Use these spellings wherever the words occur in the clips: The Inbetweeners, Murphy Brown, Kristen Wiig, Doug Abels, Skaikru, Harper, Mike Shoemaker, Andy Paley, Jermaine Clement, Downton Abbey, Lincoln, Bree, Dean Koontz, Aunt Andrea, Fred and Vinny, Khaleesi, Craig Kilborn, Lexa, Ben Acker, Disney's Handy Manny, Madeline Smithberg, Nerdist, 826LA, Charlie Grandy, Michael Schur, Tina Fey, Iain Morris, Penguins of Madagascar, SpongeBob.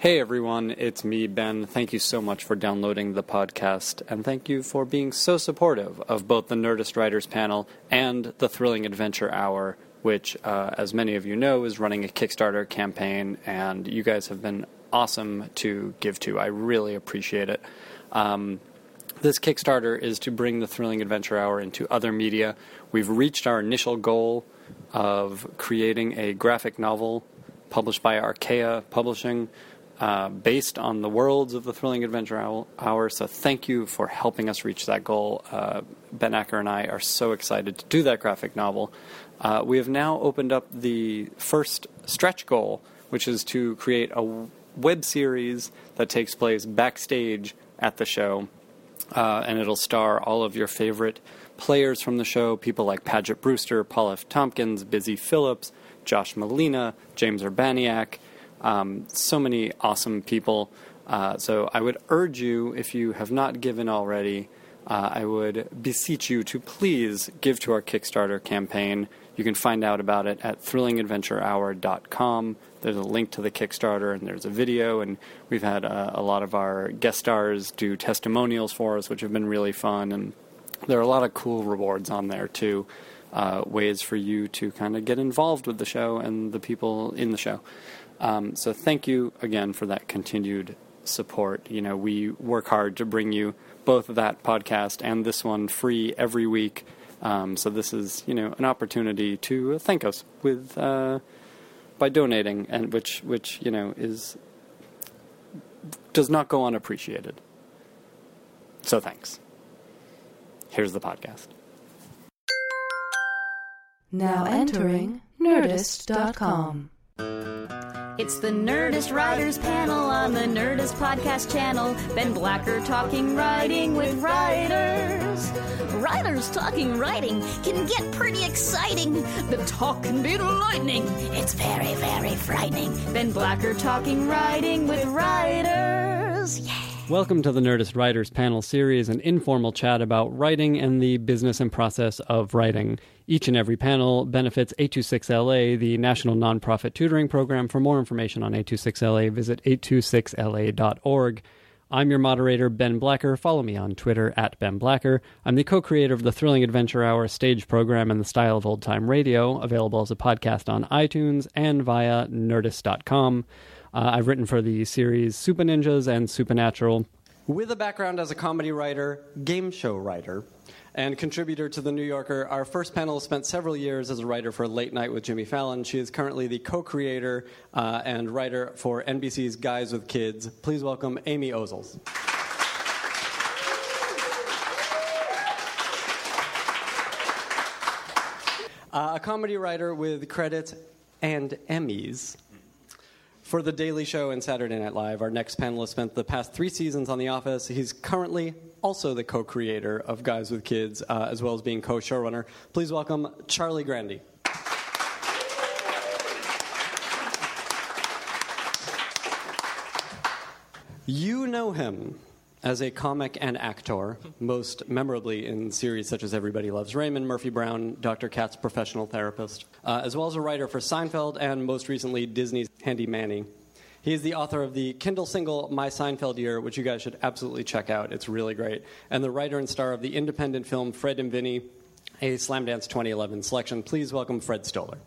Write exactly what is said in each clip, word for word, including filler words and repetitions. Hey everyone, it's me, Ben. Thank you so much for downloading the podcast, and thank you for being so supportive of both the Nerdist Writers Panel and the Thrilling Adventure Hour, which, uh, as many of you know, is running a Kickstarter campaign, and you guys have been awesome to give to. I really appreciate it. Um, this Kickstarter is to bring the Thrilling Adventure Hour into other media. We've reached our initial goal of creating a graphic novel published by Archaia Publishing, Uh, based on the worlds of the Thrilling Adventure Hour, so thank you for helping us reach that goal. Uh, Ben Acker and I are so excited to do that graphic novel. Uh, we have now opened up the first stretch goal, which is to create a web series that takes place backstage at the show, uh, and it'll star all of your favorite players from the show, people like Paget Brewster, Paul F. Tompkins, Busy Phillips, Josh Malina, James Urbaniak, Um, so many awesome people. Uh, so I would urge you, if you have not given already, uh, I would beseech you to please give to our Kickstarter campaign. You can find out about it at thrilling adventure hour dot com. There's a link to the Kickstarter, and there's a video, and we've had uh, a lot of our guest stars do testimonials for us, which have been really fun, and there are a lot of cool rewards on there, too. Uh, ways for you to kind of get involved with the show and the people in the show. Um, so thank you again for that continued support. You know, we work hard to bring you both that podcast and this one free every week. Um, so this is, you know, an opportunity to thank us with uh, by donating, and which which you know is does not go unappreciated. So thanks. Here's the podcast. Now entering nerdist dot com. It's the Nerdist Writers Panel on the Nerdist Podcast Channel. Ben Blacker talking writing with writers. Writers talking writing can get pretty exciting. The talk can be lightning. It's very, very frightening. Ben Blacker talking writing with writers. Yeah. Welcome to the Nerdist Writers Panel series, an informal chat about writing and the business and process of writing. Each and every panel benefits eight two six L A, the national nonprofit tutoring program. For more information on eight two six L A, visit eight two six L A dot org. I'm your moderator, Ben Blacker. Follow me on Twitter, at Ben Blacker. I'm the co-creator of the Thrilling Adventure Hour stage program in the style of old-time radio, available as a podcast on iTunes and via nerdist dot com. Uh, I've written for the series Super Ninjas and Supernatural. With a background as a comedy writer, game show writer, and contributor to The New Yorker, our first panel spent several years as a writer for Late Night with Jimmy Fallon. She is currently the co-creator uh, and writer for N B C's Guys with Kids. Please welcome Amy Ozols. Uh, a comedy writer with credits and Emmys for The Daily Show and Saturday Night Live. Our next panelist spent the past three seasons on The Office. He's currently also the co-creator of Guys with Kids, uh, as well as being co-showrunner. Please welcome Charlie Grandy. You know him as a comic and actor, most memorably in series such as Everybody Loves Raymond, Murphy Brown, Doctor Katz's Professional Therapist, uh, as well as a writer for Seinfeld and, most recently, Disney's Handy Manny. He is the author of the Kindle single, My Seinfeld Year, which you guys should absolutely check out. It's really great. And the writer and star of the independent film Fred and Vinny, a Slam Dance twenty eleven selection. Please welcome Fred Stoller.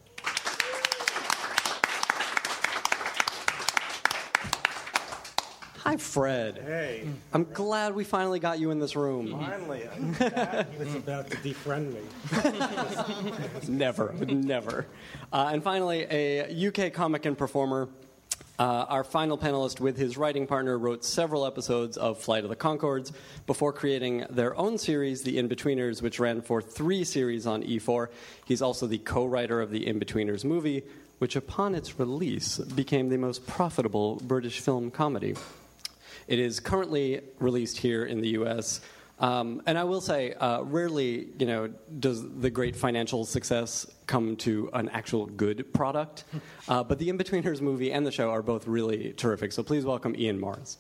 Hi, Fred. Hey. I'm glad we finally got you in this room. Finally. I was about to defriend me. Never, never. Uh, and finally, a U K comic and performer. Uh, our final panelist, with his writing partner, wrote several episodes of Flight of the Conchords before creating their own series, The Inbetweeners, which ran for three series on E four. He's also the co-writer of The Inbetweeners movie, which upon its release became the most profitable British film comedy. It is currently released here in the U S, um, and I will say, uh, rarely, you know, does the great financial success come to an actual good product. Uh, but the Inbetweeners movie and the show are both really terrific. So please welcome Iain Morris.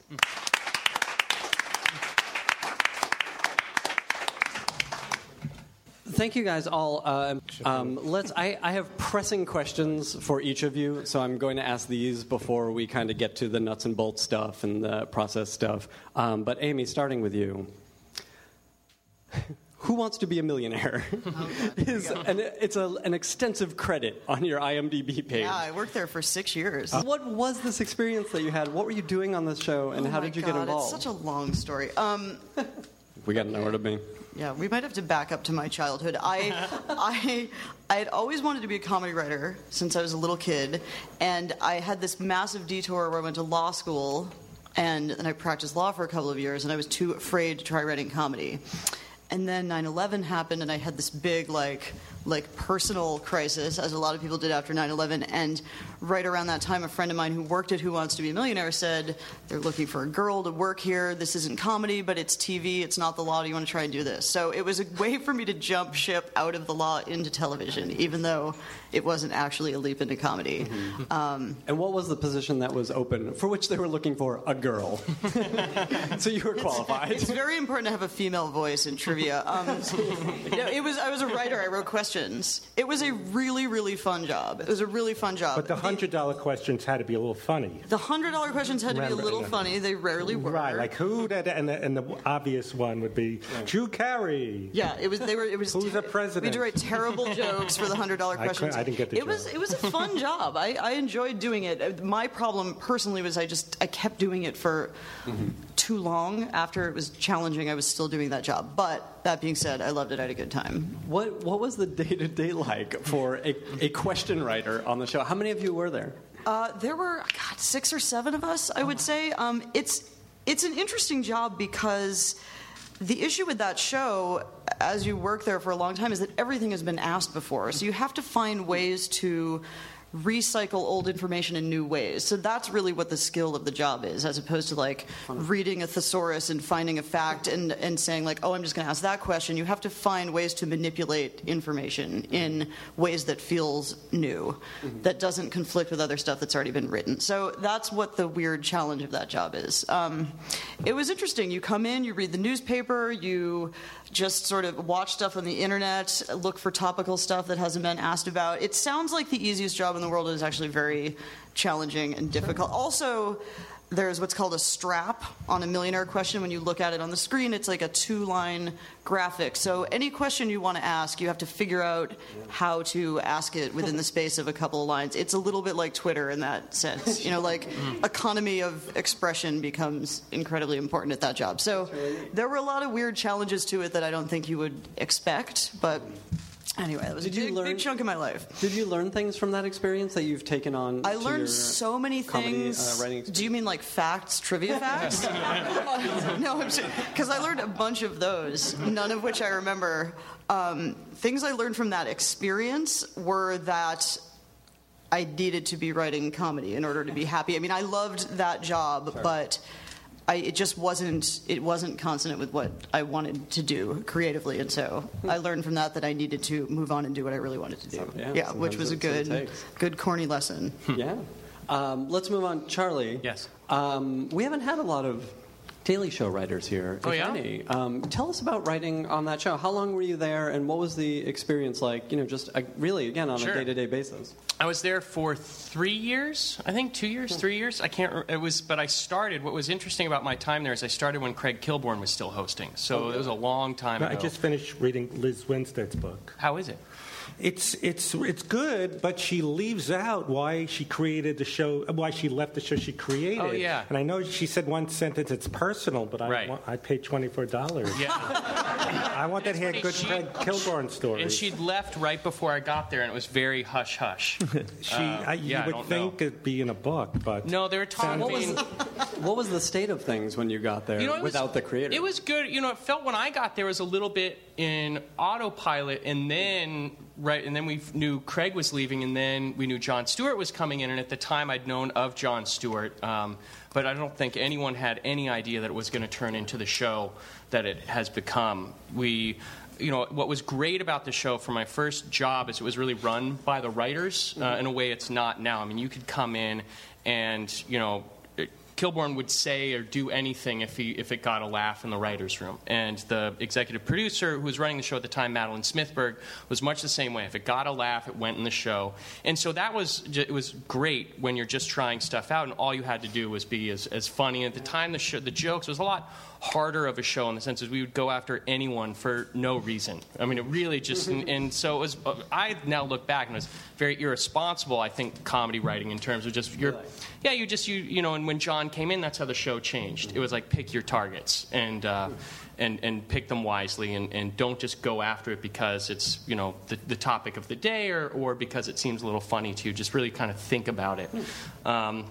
thank you guys all. Uh, um, let's. I, I have pressing questions for each of you, so I'm going to ask these before we kind of get to the nuts and bolts stuff and the process stuff. Um, but Amy, starting with you. Who Wants to Be a Millionaire? Oh, is an, it's a, an extensive credit on your IMDb page. Yeah, I worked there for six years. Uh, what was this experience that you had? What were you doing on this show, and oh how did you God, get involved? It's such a long story. Um, we got okay. nowhere to be. Yeah, we might have to back up to my childhood. I, I, I had always wanted to be a comedy writer since I was a little kid, and I had this massive detour where I went to law school, and then I practiced law for a couple of years, and I was too afraid to try writing comedy. And then nine eleven happened, and I had this big, like, like personal crisis, as a lot of people did after nine eleven. And right around that time, a friend of mine who worked at Who Wants to Be a Millionaire said, they're looking for a girl to work here. This isn't comedy, but it's T V. It's not the law. Do you want to try and do this? So it was a way for me to jump ship out of the law into television, even though it wasn't actually a leap into comedy. Mm-hmm. Um, and what was the position that was open, for which they were looking for a girl? So you were qualified. It's, it's very important to have a female voice in trivia. Um, you know, it was. I was a writer. I wrote questions. It was a really, really fun job. It was a really fun job. But the hundred dollar questions had to be a little funny. The hundred dollar questions had Remember, to be a little yeah. funny. They rarely were. Right, like who did, and the, and the obvious one would be right. Drew Carey. Yeah, it was. They were. It was. Who's the president? We had to write terrible jokes for the hundred dollar questions. I, I didn't get the. It joke. was. It was a fun job. I, I enjoyed doing it. My problem personally was I just I kept doing it for mm-hmm. too long. After it was challenging, I was still doing that job, but. That being said, I loved it. I had a good time. What What was the day-to-day like for a, a question writer on the show? How many of you were there? Uh, there were, God, six or seven of us, I would say. Um, it's it's an interesting job because the issue with that show, as you work there for a long time, is that everything has been asked before. So you have to find ways to recycle old information in new ways. So that's really what the skill of the job is, as opposed to like reading a thesaurus and finding a fact and, and saying like, oh, I'm just going to ask that question. You have to find ways to manipulate information in ways that feels new, mm-hmm. that doesn't conflict with other stuff that's already been written. So that's what the weird challenge of that job is. Um, it was interesting. You come in, you read the newspaper, you just sort of watch stuff on the internet, look for topical stuff that hasn't been asked about. It sounds like the easiest job in the world. Is actually very challenging and difficult. Also, there's what's called a strap on a millionaire question. When you look at it on the screen, it's like a two-line graphic. So any question you want to ask, you have to figure out how to ask it within the space of a couple of lines. It's a little bit like Twitter in that sense. You know, like economy of expression becomes incredibly important at that job. So there were a lot of weird challenges to it that I don't think you would expect, but... Anyway, that was did a big, learn, big chunk of my life. Did you learn things from that experience that you've taken on? I learned so many comedy, things. Uh, Do you mean like facts, trivia facts? No, because I learned a bunch of those, none of which I remember. Um, things I learned from that experience were that I needed to be writing comedy in order to be happy. I mean, I loved that job, Sorry. but... I, it just wasn't it wasn't consonant with what I wanted to do creatively, and so I learned from that that I needed to move on and do what I really wanted to do. So, yeah, yeah which was a good, good corny lesson. Yeah. Um, let's move on, Charlie. Yes. Um, we haven't had a lot of Daily Show writers here. If oh yeah. Any. Um, tell us about writing on that show. How long were you there, and what was the experience like? You know, just uh, really again on sure. a day-to-day basis. I was there for three years. I think two years, three years. I can't. It was, but I started. What was interesting about my time there is I started when Craig Kilborn was still hosting. So okay. it was a long time no, ago. I just finished reading Liz Winstead's book. How is it? It's it's it's good, but she leaves out why she created the show, why she left the show she created. Oh yeah. And I know she said one sentence. It's personal, but I right. want, I paid twenty four dollars. Yeah. I want that here good she, Craig Kilborn story. And she'd left right before I got there, and it was very hush hush. she uh, I, you yeah, would I don't think know. It'd be in a book, but no, they were talking. What was, what was the state of things when you got there? You know, without was, the creator, it was good. You know, it felt when I got there was a little bit in autopilot, and then. Right, and then we knew Craig was leaving, and then we knew Jon Stewart was coming in, and at the time I'd known of Jon Stewart, um, but I don't think anyone had any idea that it was going to turn into the show that it has become. We, you know, what was great about the show for my first job is it was really run by the writers uh, in a way it's not now. I mean, you could come in and, you know... Kilborn would say or do anything if he if it got a laugh in the writer's room. And the executive producer, who was running the show at the time, Madeline Smithberg, was much the same way. If it got a laugh, it went in the show. And so that was it was great when you're just trying stuff out, and all you had to do was be as, as funny. And at the time, the show, the jokes was a lot harder of a show in the sense that we would go after anyone for no reason. I mean, it really just... And, and so it was... I now look back, and it was very irresponsible, I think, comedy writing in terms of just... your, yeah, you just... you you know, and when John came in, that's how the show changed. It was like, pick your targets and uh, and, and pick them wisely and, and don't just go after it because it's, you know, the, the topic of the day or, or because it seems a little funny to you. Just really kind of think about it. Um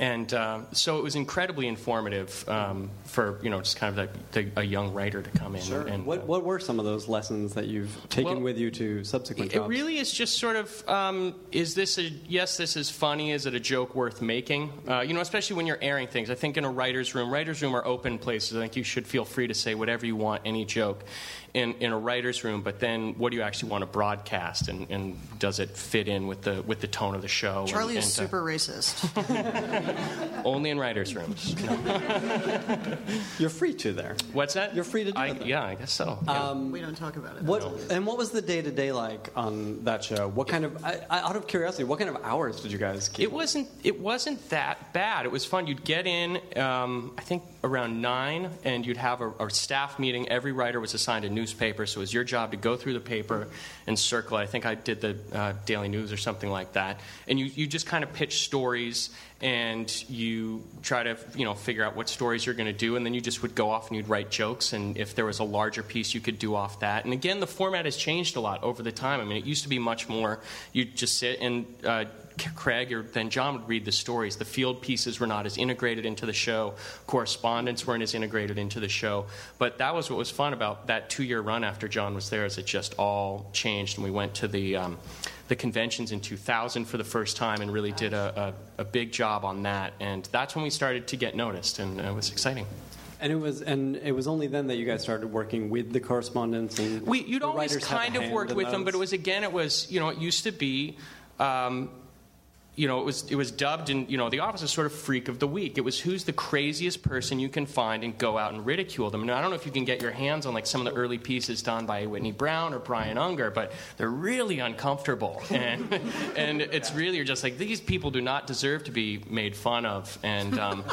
And uh, so it was incredibly informative um, for, you know, just kind of the, the, a young writer to come in. Sure. And, what, uh, what were some of those lessons that you've taken well, with you to subsequent jobs? It really is just sort of, um, is this a, yes, this is funny, is it a joke worth making? Uh, you know, especially when you're airing things. I think in a writer's room, writer's room are open places. I think you should feel free to say whatever you want, any joke. In, in a writer's room, but then what do you actually want to broadcast, and, and does it fit in with the with the tone of the show? Charlie and, and is to... super racist. Only in writers' rooms. No. You're free to there. What's that? You're free to do I, that. Yeah, I guess so. Yeah. Um, we don't talk about it. What, no. And what was the day-to-day like on that show? What kind of, I, I, out of curiosity, what kind of hours did you guys keep? It wasn't, it wasn't that bad. It was fun. You'd get in, um, I think, around nine, and you'd have a, a staff meeting. Every writer was assigned a new newspaper, so it was your job to go through the paper and circle. I think I did the uh, Daily News or something like that. And you, you just kind of pitch stories, and you try to, you know, figure out what stories you're going to do, and then you just would go off and you'd write jokes, and if there was a larger piece, you could do off that. And again, the format has changed a lot over the time. I mean, it used to be much more, you'd just sit and... Uh, Craig or then John would read the stories. The field pieces were not as integrated into the show. Correspondents weren't as integrated into the show. But that was what was fun about that two-year run after John was there, is it just all changed. And we went to the um, the conventions in two thousand for the first time and really did a, a, a big job on that. And that's when we started to get noticed, and it was exciting. And it was, and it was only then that you guys started working with the correspondents. And we, you'd always kind of worked with them, but it was again, it was you know, it used to be. Um, You know, it was it was dubbed, and you know, The Office is sort of freak of the week. It was who's the craziest person you can find and go out and ridicule them. And I don't know if you can get your hands on like some of the early pieces done by Whitney Brown or Brian Unger, but they're really uncomfortable, and and it's really you're just like, these people do not deserve to be made fun of, and um,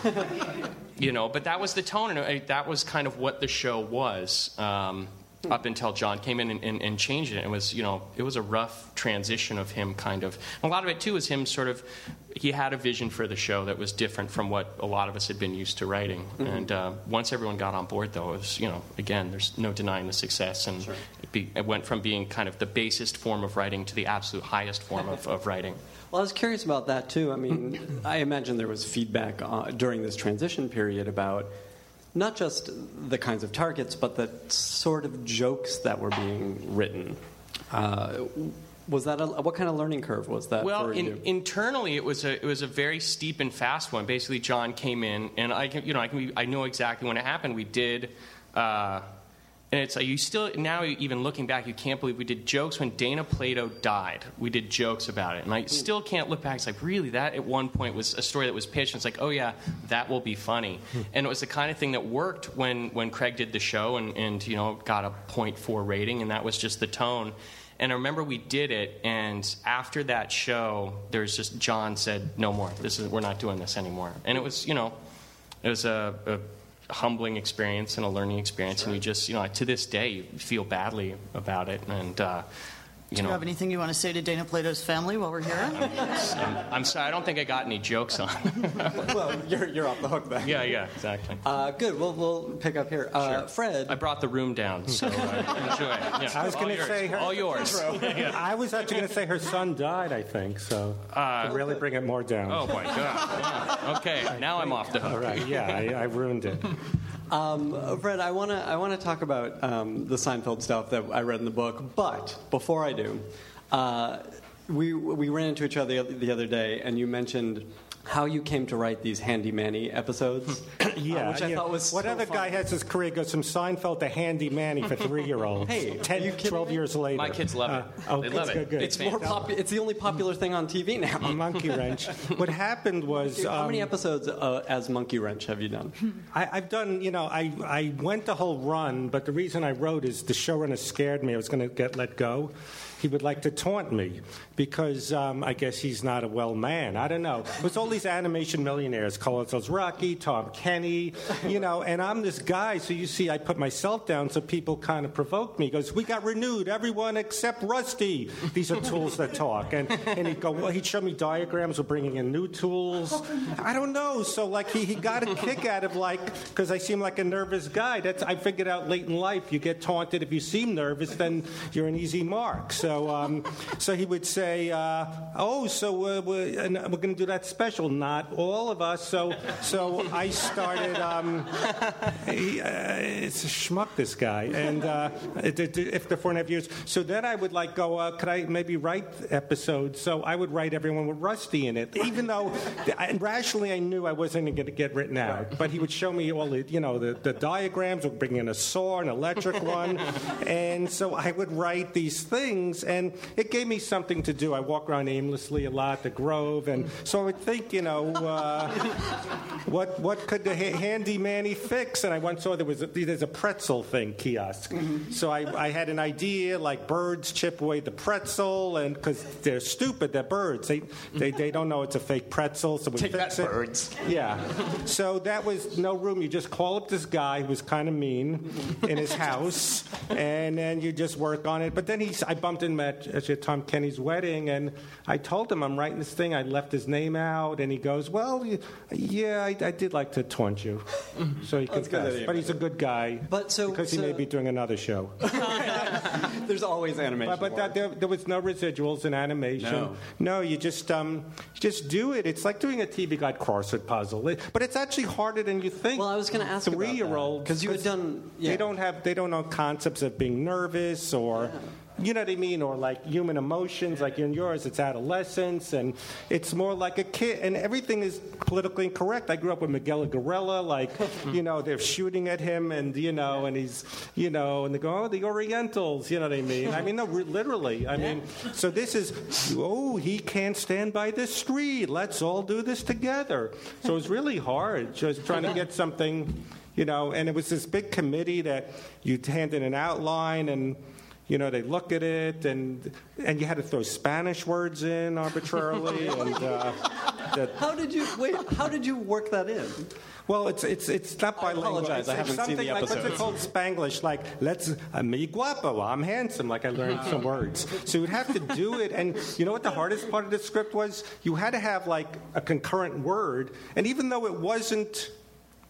you know. But that was the tone, and that was kind of what the show was. Um, Up until John came in and, and, and changed it. It was, you know, it was a rough transition of him, kind of. And a lot of it, too, is him sort of, he had a vision for the show that was different from what a lot of us had been used to writing. Mm-hmm. And uh, once everyone got on board, though, it was, you know, again, there's no denying the success. And sure. it, be, it went from being kind of the basest form of writing to the absolute highest form of, of writing. Well, I was curious about that, too. I mean, I imagine there was feedback uh, during this transition period about... not just the kinds of targets, but the sort of jokes that were being written. Uh, was that a, what kind of learning curve was that? Well, for in, you? internally, it was a it was a very steep and fast one. Basically, John came in, and I can, you know I can I know exactly when it happened. We did. Uh, And it's like you still, now even looking back, you can't believe we did jokes when Dana Plato died. We did jokes about it. And I still can't look back. It's like, really, that at one point was a story that was pitched. And it's like, oh, yeah, that will be funny. And it was the kind of thing that worked when, when Craig did the show and, and, you know, got a point four rating. And that was just the tone. And I remember we did it, and after that show, there's just, John said, no more. This is, we're not doing this anymore. And it was, you know, it was a... a humbling experience and a learning experience, sure. And you just, you know, to this day, you feel badly about it. And uh, you do know, you have anything you want to say to Dana Plato's family while we're here? I'm, I'm, I'm sorry, I don't think I got any jokes on. Well, you're you're off the hook then. Yeah, yeah, exactly. Uh, good. We'll we'll pick up here. Uh, sure. Fred, I brought the room down, so uh, enjoy. Yeah. I was going to say her, all yours. Yeah. I was actually going to say her son died, I think, so uh, to really bring it more down. Oh my God. Yeah. Okay, I now think, I'm off the hook. All right. Yeah, I, I ruined it. Um, Fred, I want to I want to talk about um, the Seinfeld stuff that I read in the book, but before I do, uh, We we ran into each other the other day, and you mentioned how you came to write these Handy Manny episodes. yeah, uh, which I yeah. thought was what so other fun. Guy has his career goes from Seinfeld to Handy Manny for three-year-olds? Hey, ten, twelve me? years later, my kids love it. Uh, oh, they love it. Good, good. It's, it's more popu- It's the only popular thing on T V now. Monkey Wrench. What happened was um, how many episodes uh, as Monkey Wrench have you done? I, I've done. You know, I I went the whole run, but the reason I wrote is the showrunner scared me. I was going to get let go. He would like to taunt me because um, I guess he's not a well man. I don't know. It was all these animation millionaires, Carlos Rocky, Tom Kenny, you know, and I'm this guy. So you see, I put myself down so people kind of provoked me. He goes, we got renewed, everyone except Rusty. These are tools that talk. And, and he'd go, well, he'd show me diagrams of bringing in new tools. I don't know. So, like, he, he got a kick out of, like, because I seem like a nervous guy. That's I figured out late in life, you get taunted if you seem nervous, then you're an easy mark. So. So, um, so he would say, uh, "Oh, so we're, we're, we're going to do that special. Not all of us." So, so I started. Um, he, uh, it's a schmuck, this guy. And uh, it, it, it, after four and a half years, so then I would like go. Uh, could I maybe write episodes? So I would write everyone with Rusty in it, even though I, rationally I knew I wasn't going to get written out. Right. But he would show me all the, you know, the, the diagrams. We're bringing in a saw, an electric one, and so I would write these things. And it gave me something to do. I walk around aimlessly a lot, the Grove, and so I would think, you know, uh, what what could the ha- Handy Manny fix? And I once saw there was a, there's a pretzel thing kiosk. Mm-hmm. So I, I had an idea, like birds chip away the pretzel, and because they're stupid, they're birds. They, they they don't know it's a fake pretzel, so we Take fix that, it. Birds. Yeah. So that was no room. You just call up this guy who was kind of mean in his house, and then you just work on it. But then he, I bumped into At, at Tom Kenny's wedding, and I told him I'm writing this thing. I left his name out, and he goes, "Well, yeah, I, I did like to taunt you." So he confessed, but he's a good guy. But so because so, he may be doing another show. There's always animation. But, but that, there, there was no residuals in animation. No, no you just um, just do it. It's like doing a T V Guide crossword puzzle, it, but it's actually harder than you think. Well, I was going to ask three-year-olds because you had done. Yeah. They don't have. They don't know concepts of being nervous or. Yeah. You know what I mean? Or like human emotions, like in yours, it's adolescence, and it's more like a kid. And everything is politically incorrect. I grew up with Miguel Aguilera, like, you know, they're shooting at him, and, you know, and he's, you know, and they go, oh, the Orientals, you know what I mean? I mean, no, literally. I mean, so this is, oh, he can't stand by the street. Let's all do this together. So it's really hard just trying to get something, you know, and it was this big committee that you handed an outline and, you know, they look at it, and and you had to throw Spanish words in arbitrarily. and uh, that how did you wait? How did you work that in? Well, it's it's it's not by language. I apologize. It's, I haven't seen the episode. Something like what's it called, Spanglish? Like let's me guapo. I'm handsome. Like I learned some words. So you'd have to do it, and you know what the hardest part of the script was? You had to have like a concurrent word, and even though it wasn't,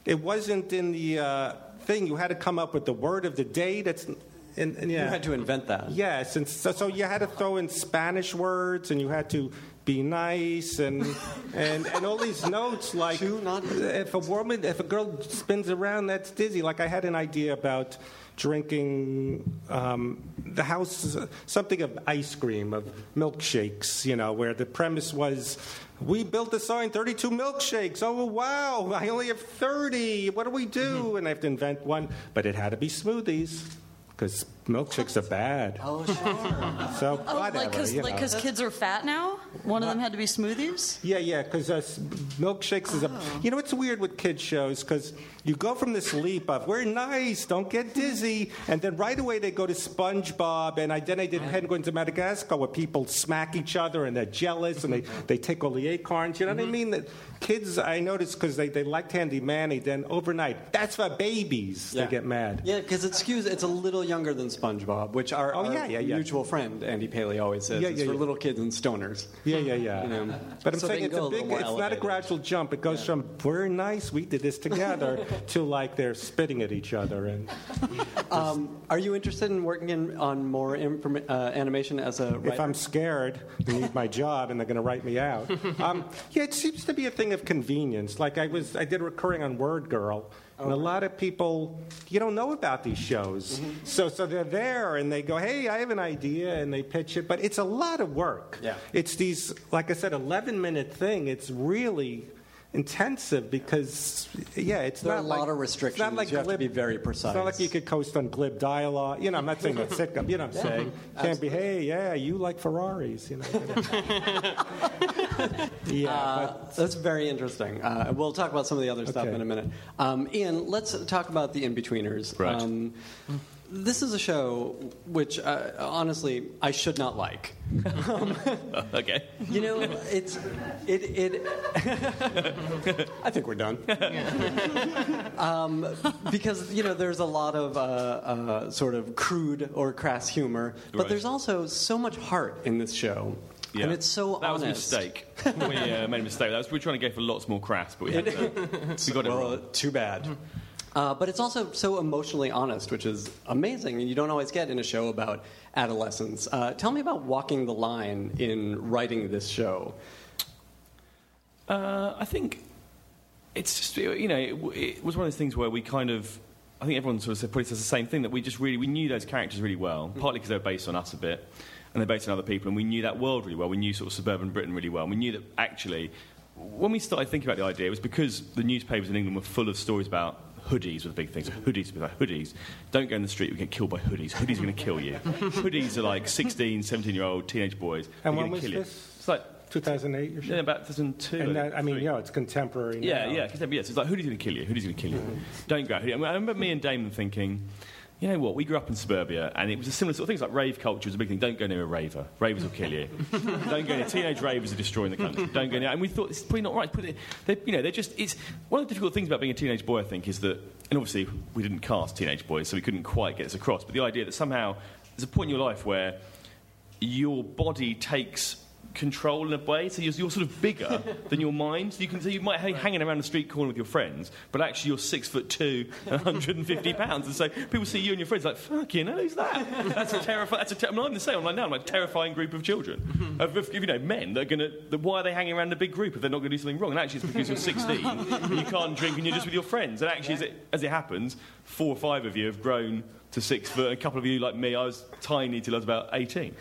it wasn't in the uh, thing, you had to come up with the word of the day. That's And, and yeah. You had to invent that. Yes, and so, so you had to throw in Spanish words, and you had to be nice, and and, and all these notes like if a woman, if a girl spins around, that's dizzy. Like I had an idea about drinking um, the house, something of ice cream, of milkshakes, you know, where the premise was. We built the sign, thirty-two milkshakes. Oh, wow, I only have thirty. What do we do? Mm-hmm. And I have to invent one, but it had to be smoothies. Because milkshakes are bad. Oh, sure. So oh, whatever, like because like kids are fat now? One of them had to be smoothies? Yeah, yeah, because uh, milkshakes oh. is a... You know what's weird with kids shows? Because you go from this leap of, we're nice, don't get dizzy, and then right away they go to SpongeBob, and I, then I did Penguins of Madagascar, where people smack each other, and they're jealous, and they, they take all the acorns. You know mm-hmm. what I mean? That kids, I noticed, because they, they liked Handy Manny, then overnight, that's for babies, yeah. They get mad. Yeah, because it's, it's a little younger than SpongeBob, which our, oh, our yeah, yeah, yeah. mutual friend Andy Paley always says yeah, yeah, it's for yeah. little kids and stoners. Yeah, yeah, yeah. You know? But I'm so saying it's a big. A it's elevated. Not a gradual jump. It goes yeah. from we're nice, we did this together, to like they're spitting at each other. And um, are you interested in working in, on more informa- uh, animation as a writer? If I'm scared, they need my job and they're going to write me out. Um, yeah, it seems to be a thing of convenience. Like I was, I did recurring on Word Girl. And a lot of people, you don't know about these shows. Mm-hmm. So so they're are there and they go, hey, I have an idea, and they pitch it. But it's a lot of work. Yeah. It's these, like I said, eleven-minute thing. It's really intensive because, yeah, it's there not like... There are a lot like, of restrictions. Not like you glib, have to be very precise. It's not like you could coast on glib dialogue. You know, I'm not saying that's sitcom. You know what I'm saying? You can't Absolutely. be, hey, yeah, you like Ferraris. You know. yeah, uh, but, that's very interesting. Uh, we'll talk about some of the other stuff okay. in a minute. Um, Iain, let's talk about The Inbetweeners. Right. Um, This is a show which, uh, honestly, I should not like. Um, okay. You know, it's... it. it I think we're done. Yeah. um, because, you know, there's a lot of uh, uh, sort of crude or crass humor, but right. there's also so much heart in this show. Yeah. And it's so that honest. That was a mistake. We uh, made a mistake. That was, we were trying to go for lots more crass, but we had to... we got it well, wrong. Too bad. Uh, but it's also so emotionally honest, which is amazing, and you don't always get in a show about adolescence. Uh, tell me about walking the line in writing this show. Uh, I think it's just, you know, it, it was one of those things where we kind of, I think everyone sort of said, probably says the same thing, that we just really, we knew those characters really well, mm-hmm. partly because they were based on us a bit, and they're based on other people, and we knew that world really well. We knew sort of suburban Britain really well, and we knew that actually, when we started thinking about the idea, it was because the newspapers in England were full of stories about hoodies were the big things. Hoodies, like hoodies. Don't go in the street, you get killed by hoodies. Hoodies are going to kill you. Hoodies are like sixteen, seventeen-year-old teenage boys. And when was kill this? You. It's like... two thousand eight, you're sure? Yeah, about two thousand two. And that, I mean, yeah, it's contemporary now. Yeah, yeah. yeah so it's like, hoodies going to kill you. Hoodies going to kill you. Mm-hmm. Don't go out. I remember me and Damon thinking... You know what? We grew up in suburbia, and it was a similar sort of thing. It's like rave culture was a big thing. Don't go near a raver. Ravers will kill you. Don't go near. Teenage ravers are destroying the country. Don't go near. And we thought it's probably not right. They're, you know, they're just. It's one of the difficult things about being a teenage boy, I think, is that, and obviously we didn't cast teenage boys, so we couldn't quite get this across. But the idea that somehow there's a point in your life where your body takes control in a way, so you're, you're sort of bigger than your mind. So you can, so you might be hanging around the street corner with your friends, but actually you're six foot two and one hundred fifty pounds, and so people see you and your friends like, fucking hell, who's that? That's a terrifying. That's a. Ter- I mean, I'm the same. I'm like, no, I'm like a terrifying group of children, of, of, you know, men that are gonna. The, why are they hanging around a big group if they're not gonna do something wrong? And actually, it's because you're sixteen, and you can't drink, and you're just with your friends. And actually, as it, as it happens, four or five of you have grown to six foot. A couple of you, like me, I was tiny till I was about eighteen.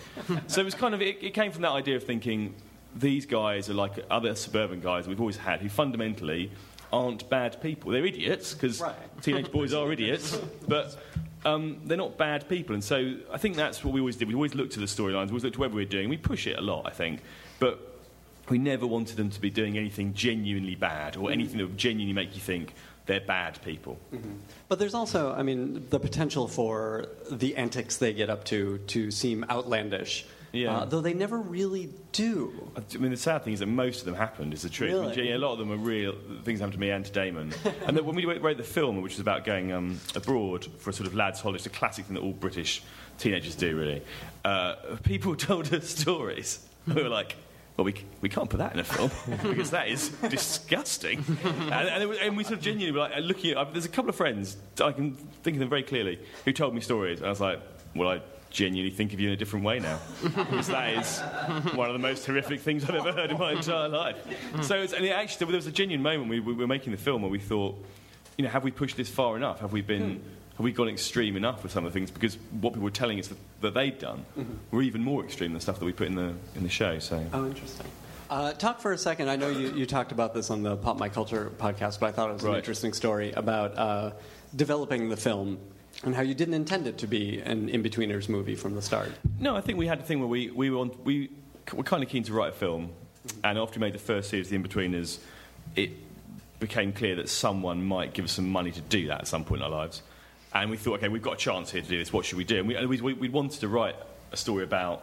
So it was kind of, it, it came from that idea of thinking these guys are like other suburban guys we've always had who fundamentally aren't bad people. They're idiots, because right. teenage boys are idiots, but um, they're not bad people. And so I think that's what we always did. We always looked to the storylines, we always looked to whatever we were doing. We push it a lot, I think, but we never wanted them to be doing anything genuinely bad or anything that would genuinely make you think they're bad people. Mm-hmm. But there's also, I mean, the potential for the antics they get up to to seem outlandish, yeah. uh, though they never really do. I mean, the sad thing is that most of them happened, is the truth. Really? I mean, yeah, a lot of them are real. Things happened to me and to Damon. And then when we wrote the film, which was about going um, abroad for a sort of lads' holiday, it's a classic thing that all British teenagers do, really, uh, people told us stories. We were like... Well, we we can't put that in a film because that is disgusting. and, and, it was, and we sort of genuinely were like looking at. I, there's a couple of friends I can think of them very clearly who told me stories, and I was like, well, I genuinely think of you in a different way now because that is one of the most horrific things I've ever heard in my entire life. So it's, and it actually there was a genuine moment we, we were making the film where we thought, you know, have we pushed this far enough? Have we been? Hmm. Have we gone extreme enough with some of the things? Because what people were telling us that, that they'd done mm-hmm. were even more extreme than stuff that we put in the in the show. So. Oh, interesting. Uh, talk for a second. I know you, you talked about this on the Pop My Culture podcast, but I thought it was right. an interesting story about uh, developing the film and how you didn't intend it to be an In-Betweeners movie from the start. No, I think we had a thing where we, we, were, on, we were kind of keen to write a film, mm-hmm. and after we made the first series, The In-Betweeners, it became clear that someone might give us some money to do that at some point in our lives. And we thought, OK, we've got a chance here to do this. What should we do? And we we, we wanted to write a story about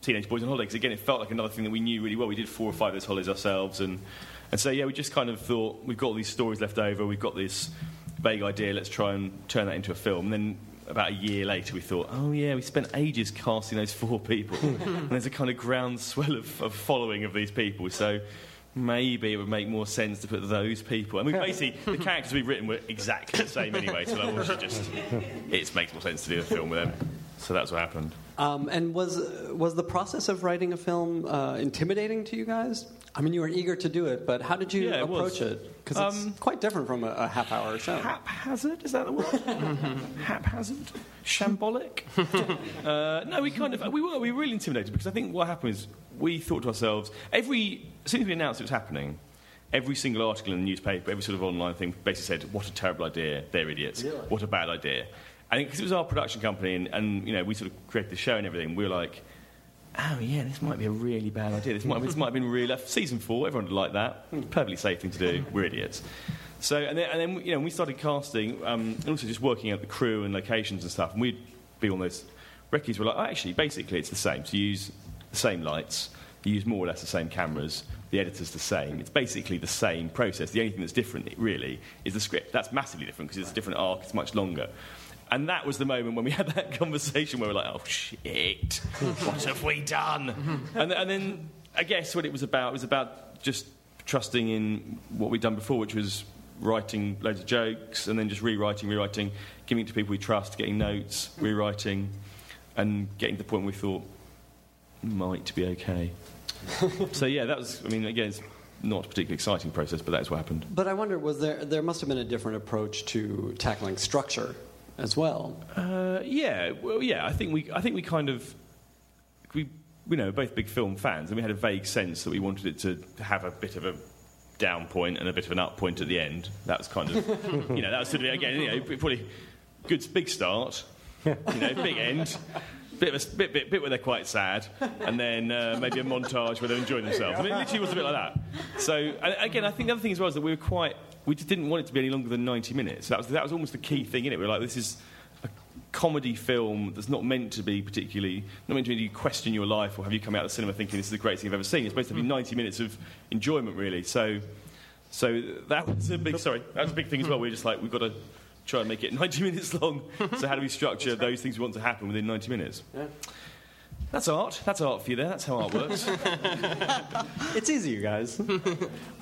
teenage boys on holiday because, again, it felt like another thing that we knew really well. We did four or five of those holidays ourselves. And, and so, yeah, we just kind of thought, we've got all these stories left over. We've got this vague idea. Let's try and turn that into a film. And then about a year later, we thought, oh, yeah, we spent ages casting those four people. And there's a kind of groundswell of, of following of these people. So... Maybe it would make more sense to put those people. I mean, basically, the characters we've written were exactly the same anyway, so like, well, just, it makes more sense to do a film with them. so that's what happened. Um, and was was the process of writing a film uh, intimidating to you guys? I mean, you were eager to do it, but how did you yeah, approach it? Because it? um, it's quite different from a, a half-hour show. Haphazard? Is that the word? Haphazard? Shambolic? uh, no, we kind of... We were, we were really intimidated, because I think what happened is we thought to ourselves... every As soon as we announced it was happening, every single article in the newspaper, every sort of online thing, basically said, what a terrible idea, they're idiots. Really? What a bad idea. I think because it was our production company, and, and you know, we sort of created the show and everything, we were like... oh, yeah, this might be a really bad idea. This might, this might have been really... Season four, everyone would like that. It's a perfectly safe thing to do. We're idiots. So, and then, and then you know, we started casting um, and also just working out the crew and locations and stuff, and we'd be on those recce's. We're like, oh, actually, basically, it's the same. So you use the same lights, you use more or less the same cameras, the editor's the same. It's basically the same process. The only thing that's different, really, is the script. That's massively different because it's a different arc. It's much longer. And that was the moment when we had that conversation where we were like, oh, shit, what have we done? and, and then I guess what it was about, it was about just trusting in what we'd done before, which was writing loads of jokes and then just rewriting, rewriting, giving it to people we trust, getting notes, rewriting, and getting to the point where we thought, might be okay. So, yeah, that was, I mean, again, it's not a particularly exciting process, but that's what happened. But I wonder, was there, there must have been a different approach to tackling structure as well. Uh, yeah, well, yeah. I think we, I think we kind of, we, you know, both big film fans, and we had a vague sense that we wanted it to have a bit of a down point and a bit of an up point at the end. That was kind of, you know, that was sort of again, you know, probably good big start, you know, big end, bit of a bit, bit, bit where they're quite sad, and then uh, maybe a montage where they're enjoying themselves. I mean, it literally was a bit like that. So, and again, I think the other thing as well is that we were quite. We just didn't want it to be any longer than ninety minutes. That was that was almost the key thing in it. We were like, this is a comedy film that's not meant to be particularly, not meant to make you question your life or have you come out of the cinema thinking this is the greatest thing I've ever seen. It's supposed to be ninety minutes of enjoyment, really. So, so that was a big sorry, that was a big thing as well. We were just like, we've got to try and make it ninety minutes long. So how do we structure those things we want to happen within ninety minutes? Yeah. That's art. That's art for you there. That's how art works. It's easy, you guys.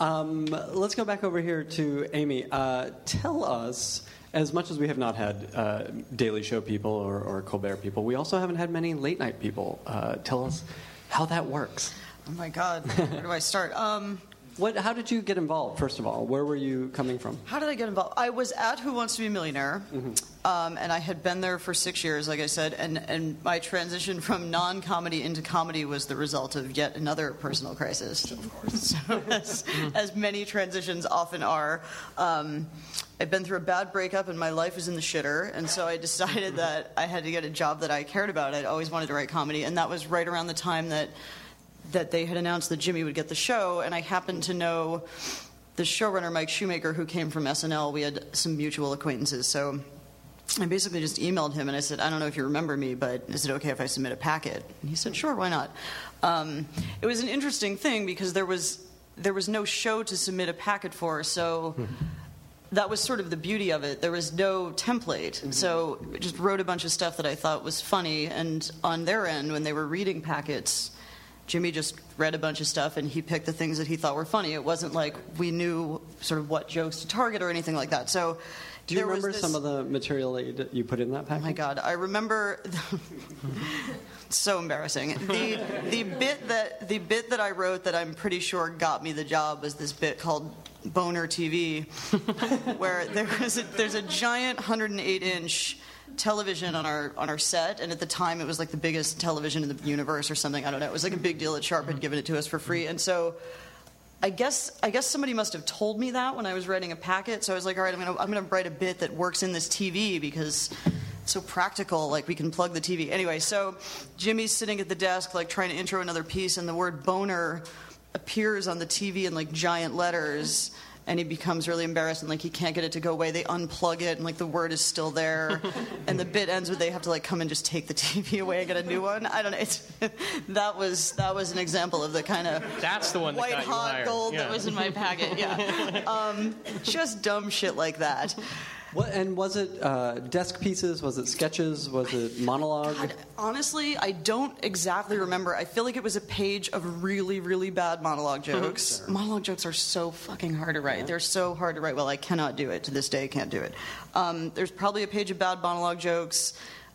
Um, let's go back over here to Amy. Uh, tell us, as much as we have not had uh, Daily Show people or, or Colbert people, we also haven't had many late-night people. Uh, tell us how that works. Oh, my God. Where do I start? Um, what? How did you get involved, first of all? Where were you coming from? How did I get involved? I was at Who Wants to Be a Millionaire. Mm-hmm. Um, and I had been there for six years, like I said, and, and my transition from non-comedy into comedy was the result of yet another personal crisis. Of course. So as, as many transitions often are, um, I'd been through a bad breakup and my life was in the shitter, and so I decided that I had to get a job that I cared about. I'd always wanted to write comedy, and that was right around the time that that they had announced that Jimmy would get the show, and I happened to know the showrunner, Mike Shoemaker, who came from S N L. We had some mutual acquaintances, so I basically just emailed him and I said, I don't know if you remember me, but is it okay if I submit a packet? And he said, sure, why not? Um, it was an interesting thing because there was there was no show to submit a packet for, so that was sort of the beauty of it. There was no template. Mm-hmm. So I just wrote a bunch of stuff that I thought was funny, and on their end, when they were reading packets, Jimmy just read a bunch of stuff and he picked the things that he thought were funny. It wasn't like we knew sort of what jokes to target or anything like that. So do you there remember this... some of the material that you put in that package? Oh, my God. I remember... so embarrassing. The the bit that the bit that I wrote that I'm pretty sure got me the job was this bit called Boner T V, where there was a, there's a giant one hundred eight inch... television on our on our set, and at the time it was like the biggest television in the universe or something. I don't know. It was like a big deal that Sharp had given it to us for free, and so I guess I guess somebody must have told me that when I was writing a packet. So I was like, all right, I'm gonna I'm gonna write a bit that works in this T V because it's so practical. Like we can plug the T V anyway. So Jimmy's sitting at the desk, like trying to intro another piece, and the word boner appears on the T V in like giant letters. And he becomes really embarrassed, and like he can't get it to go away. They unplug it, and like the word is still there. And the bit ends with they have to like come and just take the T V away and get a new one. I don't know. It's, that was that was an example of the kind of that's the one white that got hot you hired. Gold yeah. that was in my packet. Yeah, um, just dumb shit like that. What, and was it uh, desk pieces? Was it sketches? Was it monologue? God, honestly, I don't exactly remember. I feel like it was a page of really, really bad monologue jokes. Sure. Monologue jokes are so fucking hard to write. Yeah. They're so hard to write. Well, I cannot do it. To this day, I can't do it. Um, there's probably a page of bad monologue jokes.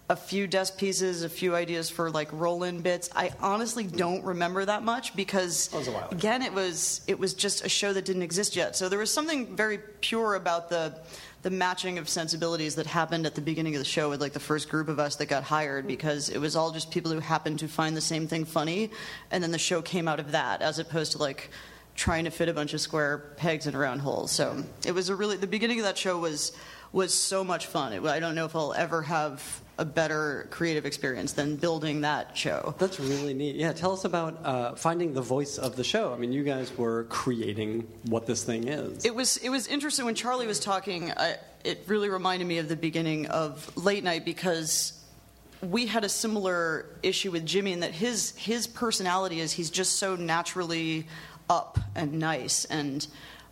a few desk pieces, a few ideas for like roll-in bits. I honestly don't remember that much because that was a while ago. Again, it was it was just a show that didn't exist yet. So there was something very pure about the the matching of sensibilities that happened at the beginning of the show with like the first group of us that got hired, because it was all just people who happened to find the same thing funny, and then the show came out of that, as opposed to like trying to fit a bunch of square pegs in round holes. So it was a really the beginning of that show was was so much fun. It, I don't know if I'll ever have a better creative experience than building that show. That's really neat. Yeah, tell us about uh, finding the voice of the show. I mean, you guys were creating what this thing is. It was it was interesting when Charlie was talking. I, it really reminded me of the beginning of Late Night, because we had a similar issue with Jimmy, in that his his personality is he's just so naturally up and nice and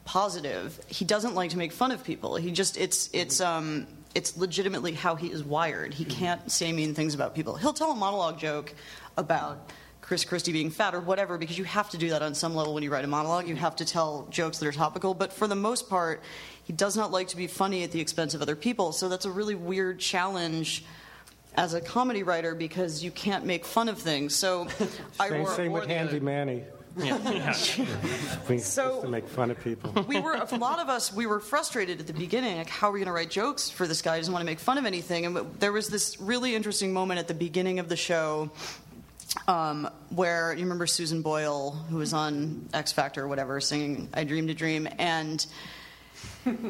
positive. He doesn't like to make fun of people. He just it's it's um. It's legitimately how he is wired. He can't say mean things about people. He'll tell a monologue joke about Chris Christie being fat or whatever, because you have to do that on some level when you write a monologue. You have to tell jokes that are topical. But for the most part, he does not like to be funny at the expense of other people. So that's a really weird challenge as a comedy writer, because you can't make fun of things. So I same, wore, same wore with the, Handy Manny. Yeah. We so, used to make fun of people. We were a lot of us. We were frustrated at the beginning, like, how are we going to write jokes for this guy? He doesn't want to make fun of anything. And there was this really interesting moment at the beginning of the show, um, where you remember Susan Boyle, who was on X Factor or whatever, singing "I Dreamed a Dream," and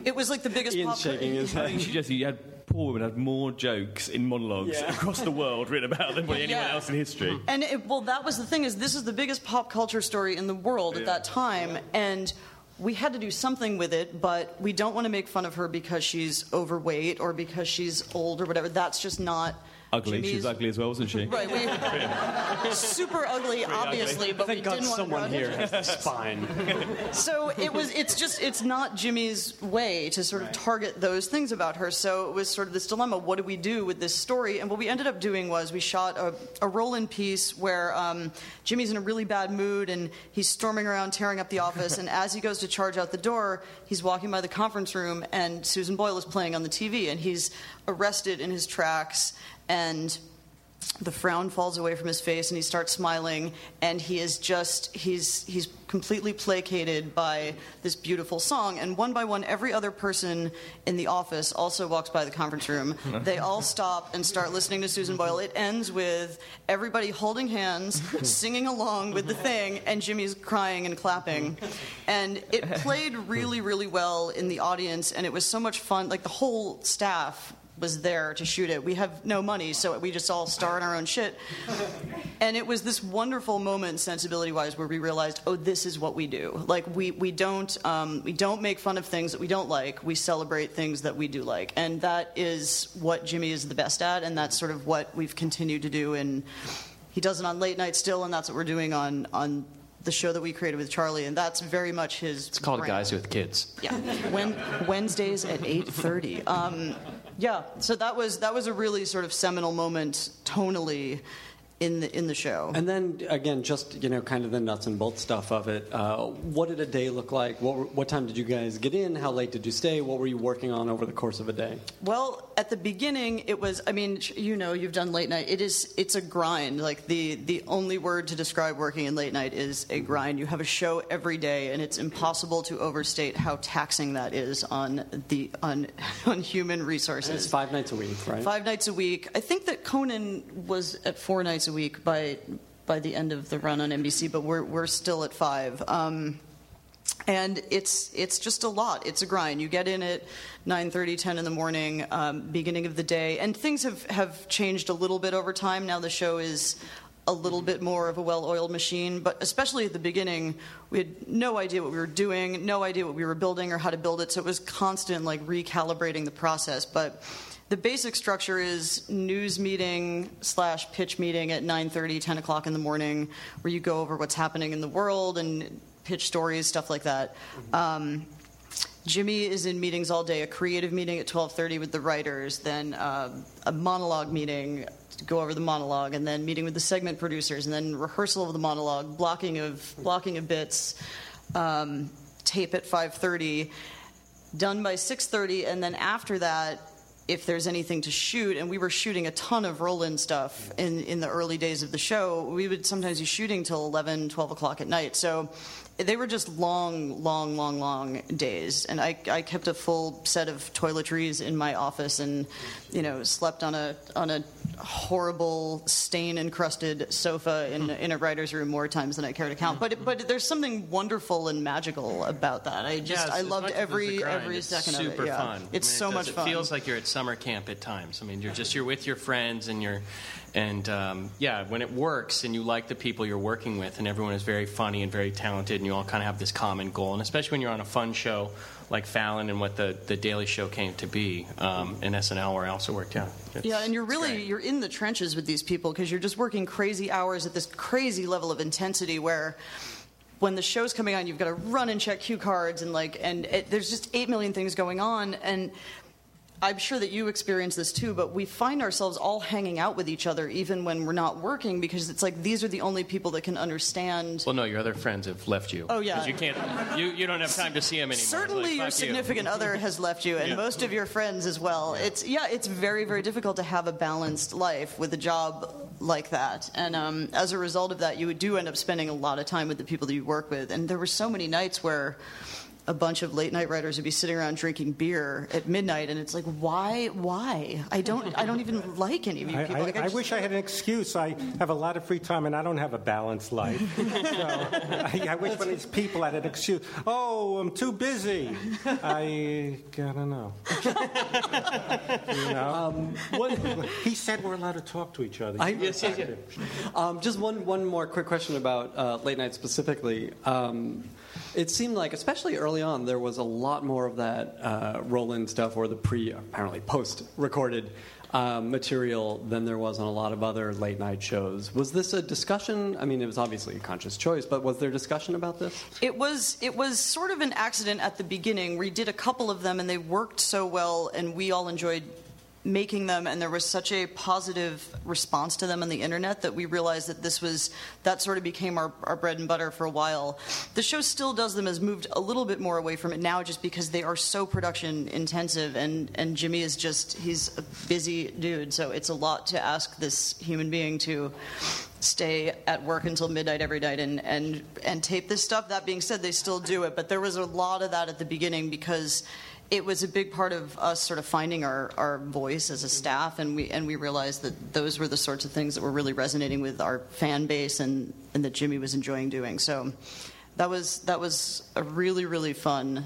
it was like the biggest. Ian's shaking his head. I think she just you had. Poor woman had more jokes in monologues yeah. across the world written about them than yeah. anyone else in history. And, it, well, that was the thing, is this is the biggest pop culture story in the world yeah. at that time, yeah. and we had to do something with it, but we don't want to make fun of her because she's overweight or because she's old or whatever. That's just not... Ugly. Jimmy's... She was ugly as well, wasn't she? Right. We, super ugly, pretty obviously, ugly. But Thank we God didn't want to... Thank God someone here has the spine. So it was, it's just, it's not Jimmy's way to sort of right. target those things about her. So it was sort of this dilemma, what do we do with this story? And what we ended up doing was we shot a, a roll-in piece where um, Jimmy's in a really bad mood and he's storming around, tearing up the office, and as he goes to charge out the door, he's walking by the conference room and Susan Boyle is playing on the T V, and he's arrested in his tracks, and the frown falls away from his face and he starts smiling, and he is just, he's he's completely placated by this beautiful song. And one by one, every other person in the office also walks by the conference room. They all stop and start listening to Susan Boyle. It ends with everybody holding hands, singing along with the thing, and Jimmy's crying and clapping. And it played really, really well in the audience, and it was so much fun. Like, the whole staff was there to shoot it. We have no money, so we just all star in our own shit. And it was this wonderful moment, sensibility-wise, where we realized, oh, this is what we do. Like, we we don't um, we don't make fun of things that we don't like. We celebrate things that we do like, and that is what Jimmy is the best at, and that's sort of what we've continued to do. And he does it on Late Night still, and that's what we're doing on on. the show that we created with Charlie, and that's very much his It's called brand. Guys with Kids. Yeah. When, Wednesdays at eight thirty. Um, yeah, so that was that was a really sort of seminal moment tonally in the in the show. And then, again, just, you know, kind of the nuts and bolts stuff of it. Uh, what did a day look like? What, what time did you guys get in? How late did you stay? What were you working on over the course of a day? Well, at the beginning, it was, I mean, you know, you've done Late Night. It is, it's a grind. Like, the, the only word to describe working in Late Night is a grind. You have a show every day, and it's impossible to overstate how taxing that is on the on, on human resources. And it's five nights a week, right? Five nights a week. I think that Conan was at four nights a week by by the end of the run on N B C, but we're we're still at five, um, and it's it's just a lot. It's a grind. You get in at nine thirty, ten in the morning, um, beginning of the day, and things have, have changed a little bit over time. Now the show is a little bit more of a well-oiled machine, but especially at the beginning, we had no idea what we were doing, no idea what we were building or how to build it, so it was constant, like, recalibrating the process. But the basic structure is news meeting slash pitch meeting at nine thirty, ten o'clock in the morning, where you go over what's happening in the world and pitch stories, stuff like that. Um, Jimmy is in meetings all day, a creative meeting at twelve thirty with the writers, then uh, a monologue meeting to go over the monologue, and then meeting with the segment producers, and then rehearsal of the monologue, blocking of, blocking of bits, um, tape at five thirty, done by six thirty, and then after that, if there's anything to shoot, and we were shooting a ton of roll-in stuff in, in the early days of the show, we would sometimes be shooting till eleven, twelve o'clock at night. So they were just long, long, long, long days. And I, I kept a full set of toiletries in my office and, you know, slept on a on a horrible stain-encrusted sofa in, in a writer's room more times than I care to count. But but there's something wonderful and magical about that. I just, yeah, I loved every grind, every second of it. It's super fun. Yeah. It's I mean, so it does, much it fun. It feels like you're at summer camp at times. I mean, you're just, you're with your friends and you're, and um, yeah, when it works and you like the people you're working with and everyone is very funny and very talented and you all kind of have this common goal. And especially when you're on a fun show like Fallon and what the, the Daily Show came to be, um, and S N L where I also worked out. Yeah. yeah, and you're really, great. You're in the trenches with these people because you're just working crazy hours at this crazy level of intensity where when the show's coming on, you've got to run and check cue cards and like, and it, there's just eight million things going on. And I'm sure that you experience this too, but we find ourselves all hanging out with each other even when we're not working because it's like these are the only people that can understand. Well, no, your other friends have left you. Oh, yeah. Because you can't, you, you don't have time to see them anymore. Certainly like, your significant you. other has left you, and yeah. most of your friends as well. Yeah. It's, yeah, it's very, very difficult to have a balanced life with a job like that. And um, as a result of that, you do end up spending a lot of time with the people that you work with. And there were so many nights where a bunch of late night writers would be sitting around drinking beer at midnight, and it's like, why, why? I don't, I don't even like any of you people. I, I, like I, I just, wish I had an excuse. I have a lot of free time, and I don't have a balanced life. So I, I wish one of these people had an excuse. Oh, I'm too busy. I, I don't know. You know? Um, what, he said we're allowed to talk to each other. I, yes, yes, yes. Um, just one, one more quick question about uh, late night specifically. Um, It seemed like, especially early on, there was a lot more of that uh, roll-in stuff or the pre, apparently post-recorded uh, material than there was on a lot of other late-night shows. Was this a discussion? I mean, it was obviously a conscious choice, but was there discussion about this? It was, it was sort of an accident at the beginning. We did a couple of them, and they worked so well, and we all enjoyed making them, and there was such a positive response to them on the internet that we realized that this was, that sort of became our, our bread and butter for a while. The show still does them, has moved a little bit more away from it now just because they are so production intensive, and, and Jimmy is just, he's a busy dude, so it's a lot to ask this human being to stay at work until midnight every night and, and, and tape this stuff. That being said, they still do it, but there was a lot of that at the beginning because it was a big part of us sort of finding our, our voice as a staff, and we and we realized that those were the sorts of things that were really resonating with our fan base and, and that Jimmy was enjoying doing. So that was that was a really, really fun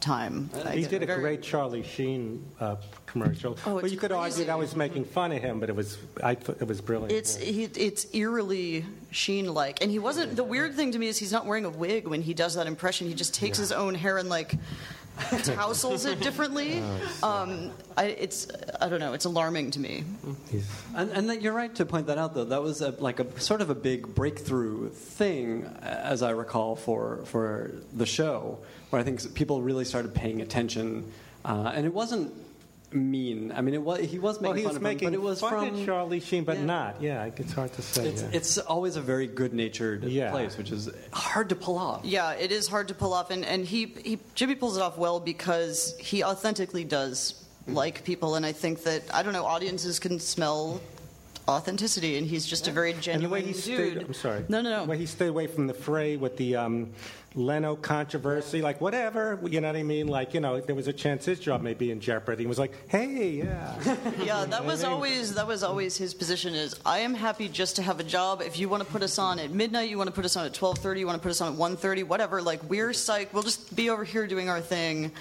time. He did a Very... great Charlie Sheen uh, commercial. Oh, well, you could crazy. argue that was making fun of him, but it was I th- it was brilliant. It's yeah. he, it's eerily Sheen-like, and he wasn't. The weird thing to me is he's not wearing a wig when he does that impression. He just takes yeah. his own hair and like tousles it differently. Um, I, it's I don't know. It's alarming to me. And, and that you're right to point that out, though. That was a, like a sort of a big breakthrough thing, as I recall, for for the show, where I think people really started paying attention. Uh, and it wasn't mean. I mean, it was he was making well, he was fun making of him, but it was from Charlie Sheen, but yeah. not. Yeah, it's hard to say. It's, yeah. it's always a very good-natured yeah. place, which is hard to pull off. Yeah, it is hard to pull off, and and he, he Jimmy pulls it off well because he authentically does. Like people, and I think that I don't know. Audiences can smell authenticity, and he's just yeah. a very genuine and the way he dude. Stayed, I'm sorry. No, no, no. The way he stayed away from the fray with the um, Leno controversy, yeah. like whatever, you know what I mean? Like you know, if there was a chance his job may be in jeopardy, he was like, "Hey, yeah, yeah." That was always that was always his position. Is I am happy just to have a job. If you want to put us on at midnight, you want to put us on at twelve thirty, you want to put us on at one thirty, whatever. Like we're psyched. We'll just be over here doing our thing.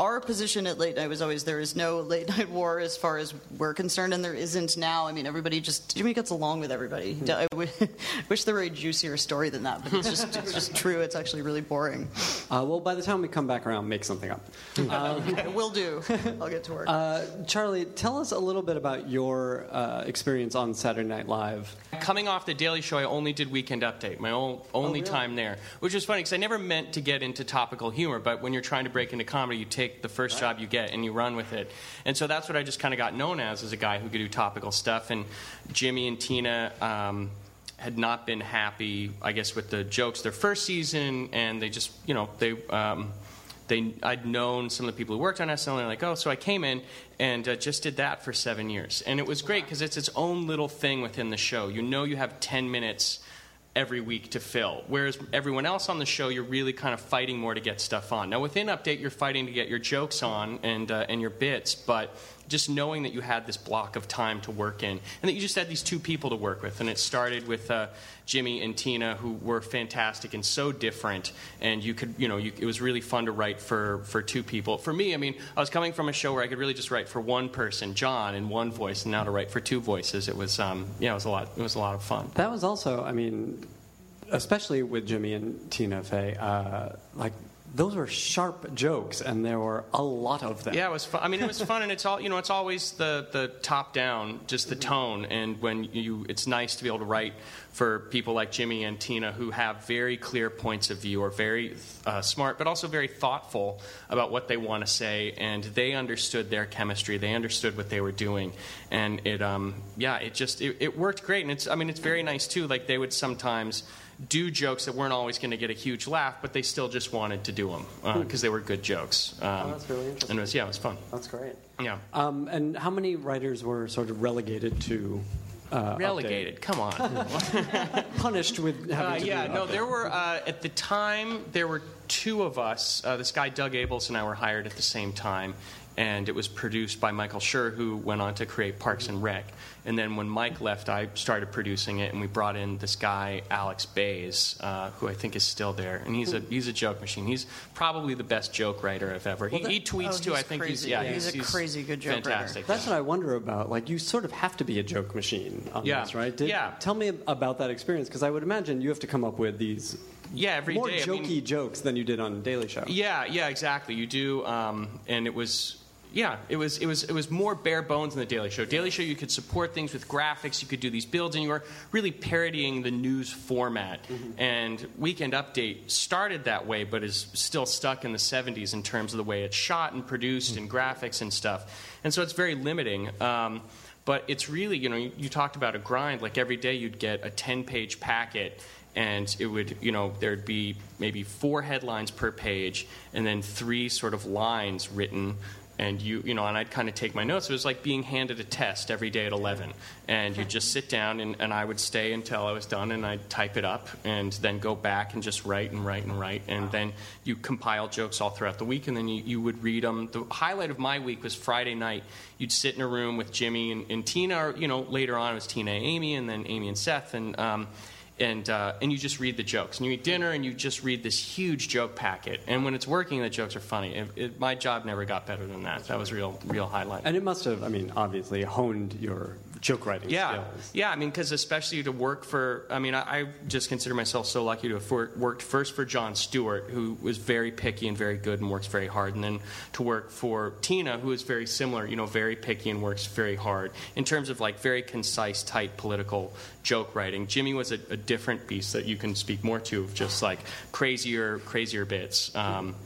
Our position at late night was always there is no late night war as far as we're concerned, and there isn't now. I mean, everybody just Jimmy gets along with everybody. Mm-hmm. I w- wish there were a juicier story than that, but it's just it's just true. It's actually really boring. Uh, well, by the time we come back around, make something up. Um, okay, will do. I'll get to work. Uh, Charlie, tell us a little bit about your uh, experience on Saturday Night Live. Coming off The Daily Show, I only did Weekend Update, my own, only oh, really? time there, which was funny because I never meant to get into topical humor, but when you're trying to break into comedy, you take the first right. job you get and you run with it, and so that's what I just kind of got known as as a guy who could do topical stuff. And Jimmy and Tina um, had not been happy, I guess, with the jokes their first season, and they just you know they um, they I'd known some of the people who worked on S N L, and they're like, oh, so I came in and uh, just did that for seven years. And it was great because it's its own little thing within the show. You know you have ten minutes every week to fill, whereas everyone else on the show, you're really kind of fighting more to get stuff on. Now, within Update, you're fighting to get your jokes on and uh, and your bits, but just knowing that you had this block of time to work in, and that you just had these two people to work with. And it started with uh, Jimmy and Tina, who were fantastic and so different. And you could, you know, you, it was really fun to write for, for two people. For me, I mean, I was coming from a show where I could really just write for one person, John, in one voice, and now to write for two voices, it was, um, yeah, it was a lot. It was a lot of fun. That was also, I mean, especially with Jimmy and Tina Fey, uh, like. Those were sharp jokes, and there were a lot of them. Yeah, it was fun. I mean, it was fun, and it's all you know. It's always the, the top down, just the tone. And when you, it's nice to be able to write for people like Jimmy and Tina who have very clear points of view, or very uh, smart, but also very thoughtful about what they want to say. And they understood their chemistry. They understood what they were doing, and it, um, yeah, it just it, it worked great. And it's, I mean, it's very nice too. Like they would sometimes do jokes that weren't always going to get a huge laugh, but they still just wanted to do them because uh, they were good jokes. Um, oh, that's really interesting. And it was, yeah, it was fun. That's great. Yeah. Um, and how many writers were sort of relegated to uh, Relegated, Update? Come on. Punished with having uh, to yeah, do no, Update. There were, uh, at the time, there were two of us. Uh, this guy, Doug Abels, and I were hired at the same time. And it was produced by Michael Schur, who went on to create Parks and Rec. And then when Mike left, I started producing it, and we brought in this guy, Alex Bays, uh, who I think is still there. And he's a he's a joke machine. He's probably the best joke writer I've ever. Well, that, he, he tweets, oh, too. I think crazy. he's yeah, yeah. He's, he's a he's crazy good joke fantastic. writer. That's what I wonder about. Like, you sort of have to be a joke machine on yeah. this, right? Did, yeah. Tell me about that experience, because I would imagine you have to come up with these... Yeah, every More day. More jokey I mean, jokes than you did on The Daily Show. Yeah, yeah, exactly. You do, um, and it was... Yeah, it was it was it was more bare bones than the Daily Show. Daily Show, you could support things with graphics, you could do these builds, and you were really parodying the news format. Mm-hmm. And Weekend Update started that way, but is still stuck in the seventies in terms of the way it's shot and produced, mm-hmm. and graphics and stuff. And so it's very limiting. Um, but it's really, you know, you, you talked about a grind. Like every day, you'd get a ten-page packet. And it would, you know, there'd be maybe four headlines per page and then three sort of lines written. And, you you know, and I'd kind of take my notes. It was like being handed a test every day at eleven. And you'd just sit down, and, and I would stay until I was done, and I'd type it up and then go back and just write and write and write. And wow. Then you compile jokes all throughout the week, and then you, you would read them. The highlight of my week was Friday night. You'd sit in a room with Jimmy and, and Tina, or, you know, later on it was Tina and Amy, and then Amy and Seth. And... Um, And uh, and you just read the jokes. And you eat dinner, and you just read this huge joke packet. And when it's working, the jokes are funny. It, it, my job never got better than that. That was real, real highlight. And it must have, I mean, obviously honed your joke writing yeah. skills. Yeah, I mean, because especially to work for, I mean, I, I just consider myself so lucky to have for, worked first for Jon Stewart, who was very picky and very good and works very hard, and then to work for Tina, who is very similar, you know, very picky and works very hard in terms of, like, very concise, tight political joke writing. Jimmy was a, a different beast that you can speak more to, of just, like, crazier, crazier bits. Um,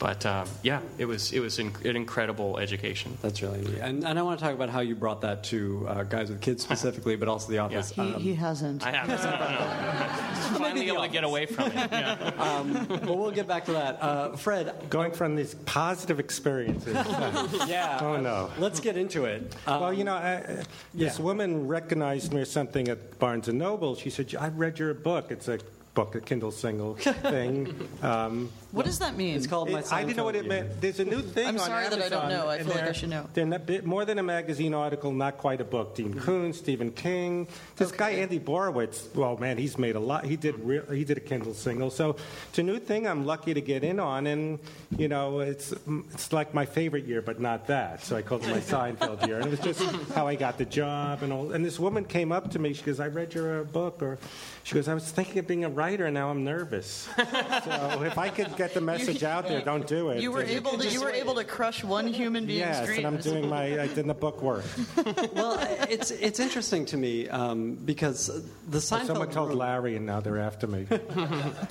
But, um, yeah, it was it was inc- an incredible education. That's really neat. And, and I want to talk about how you brought that to uh, Guys with Kids specifically, but also The Office. Yeah. He, um, he hasn't. I haven't. No, no, no, no. Finally able to get away from it. Yeah. Um, but we'll get back to that. Uh, Fred. Going from these positive experiences. Uh, yeah. Oh, no. Let's get into it. Um, well, you know, I, uh, this yeah. woman recognized me or something at Barnes and Noble. She said, I read your book. It's a... book, a Kindle single thing. Um, what does that mean? It's called it, My Seinfeld I didn't know what it year. meant. There's a new thing on Amazon. I'm sorry that I don't know. I feel like I should know. They're not, more than a magazine article, not quite a book. Dean Koontz, Stephen King. This okay. guy, Andy Borowitz, well, man, he's made a lot. He did real, He did a Kindle single. So it's a new thing I'm lucky to get in on, and, you know, it's it's like my favorite year, but not that. So I called it My Seinfeld Year. And it was just how I got the job and all. And this woman came up to me. She goes, I read your uh, book. Or she goes, I was thinking of being a writer, and now I'm nervous. So if I could get the message you, out there, don't do it. You were able to you were able to crush one human being's yes, dreams. Yes, and I'm doing my I did the book work. Well, it's it's interesting to me um, because the Seinfeld. Well, someone told Larry, and now they're after me. The,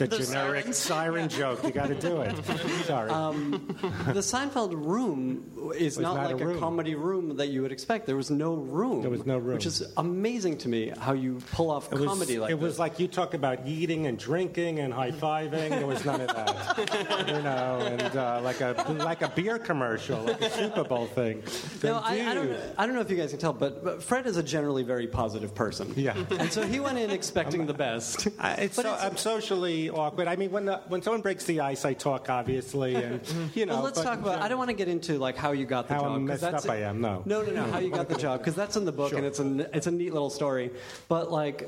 the generic siren, siren joke. You got to do it. Sorry. Um, the Seinfeld room is not, not like a, a comedy room that you would expect. There was no room. There was no room, which is amazing to me how you pull off it comedy was, like it this. It was like you talk about eating and drinking and high-fiving. There was none of that. you know, and uh, like a like a beer commercial, like a Super Bowl thing. No, I, I don't. I don't know if you guys can tell, but, but Fred is a generally very positive person. Yeah, and so he went in expecting I'm, the best. I, it's so, it's, I'm socially awkward. I mean, when the, when someone breaks the ice, I talk obviously, and you know. Well, let's but, talk about. You know, I don't want to get into like how you got the how job. How messed that's up a, I am. No. No, no, no. How you got the job? Because that's in the book, sure. and it's a it's a neat little story. But like,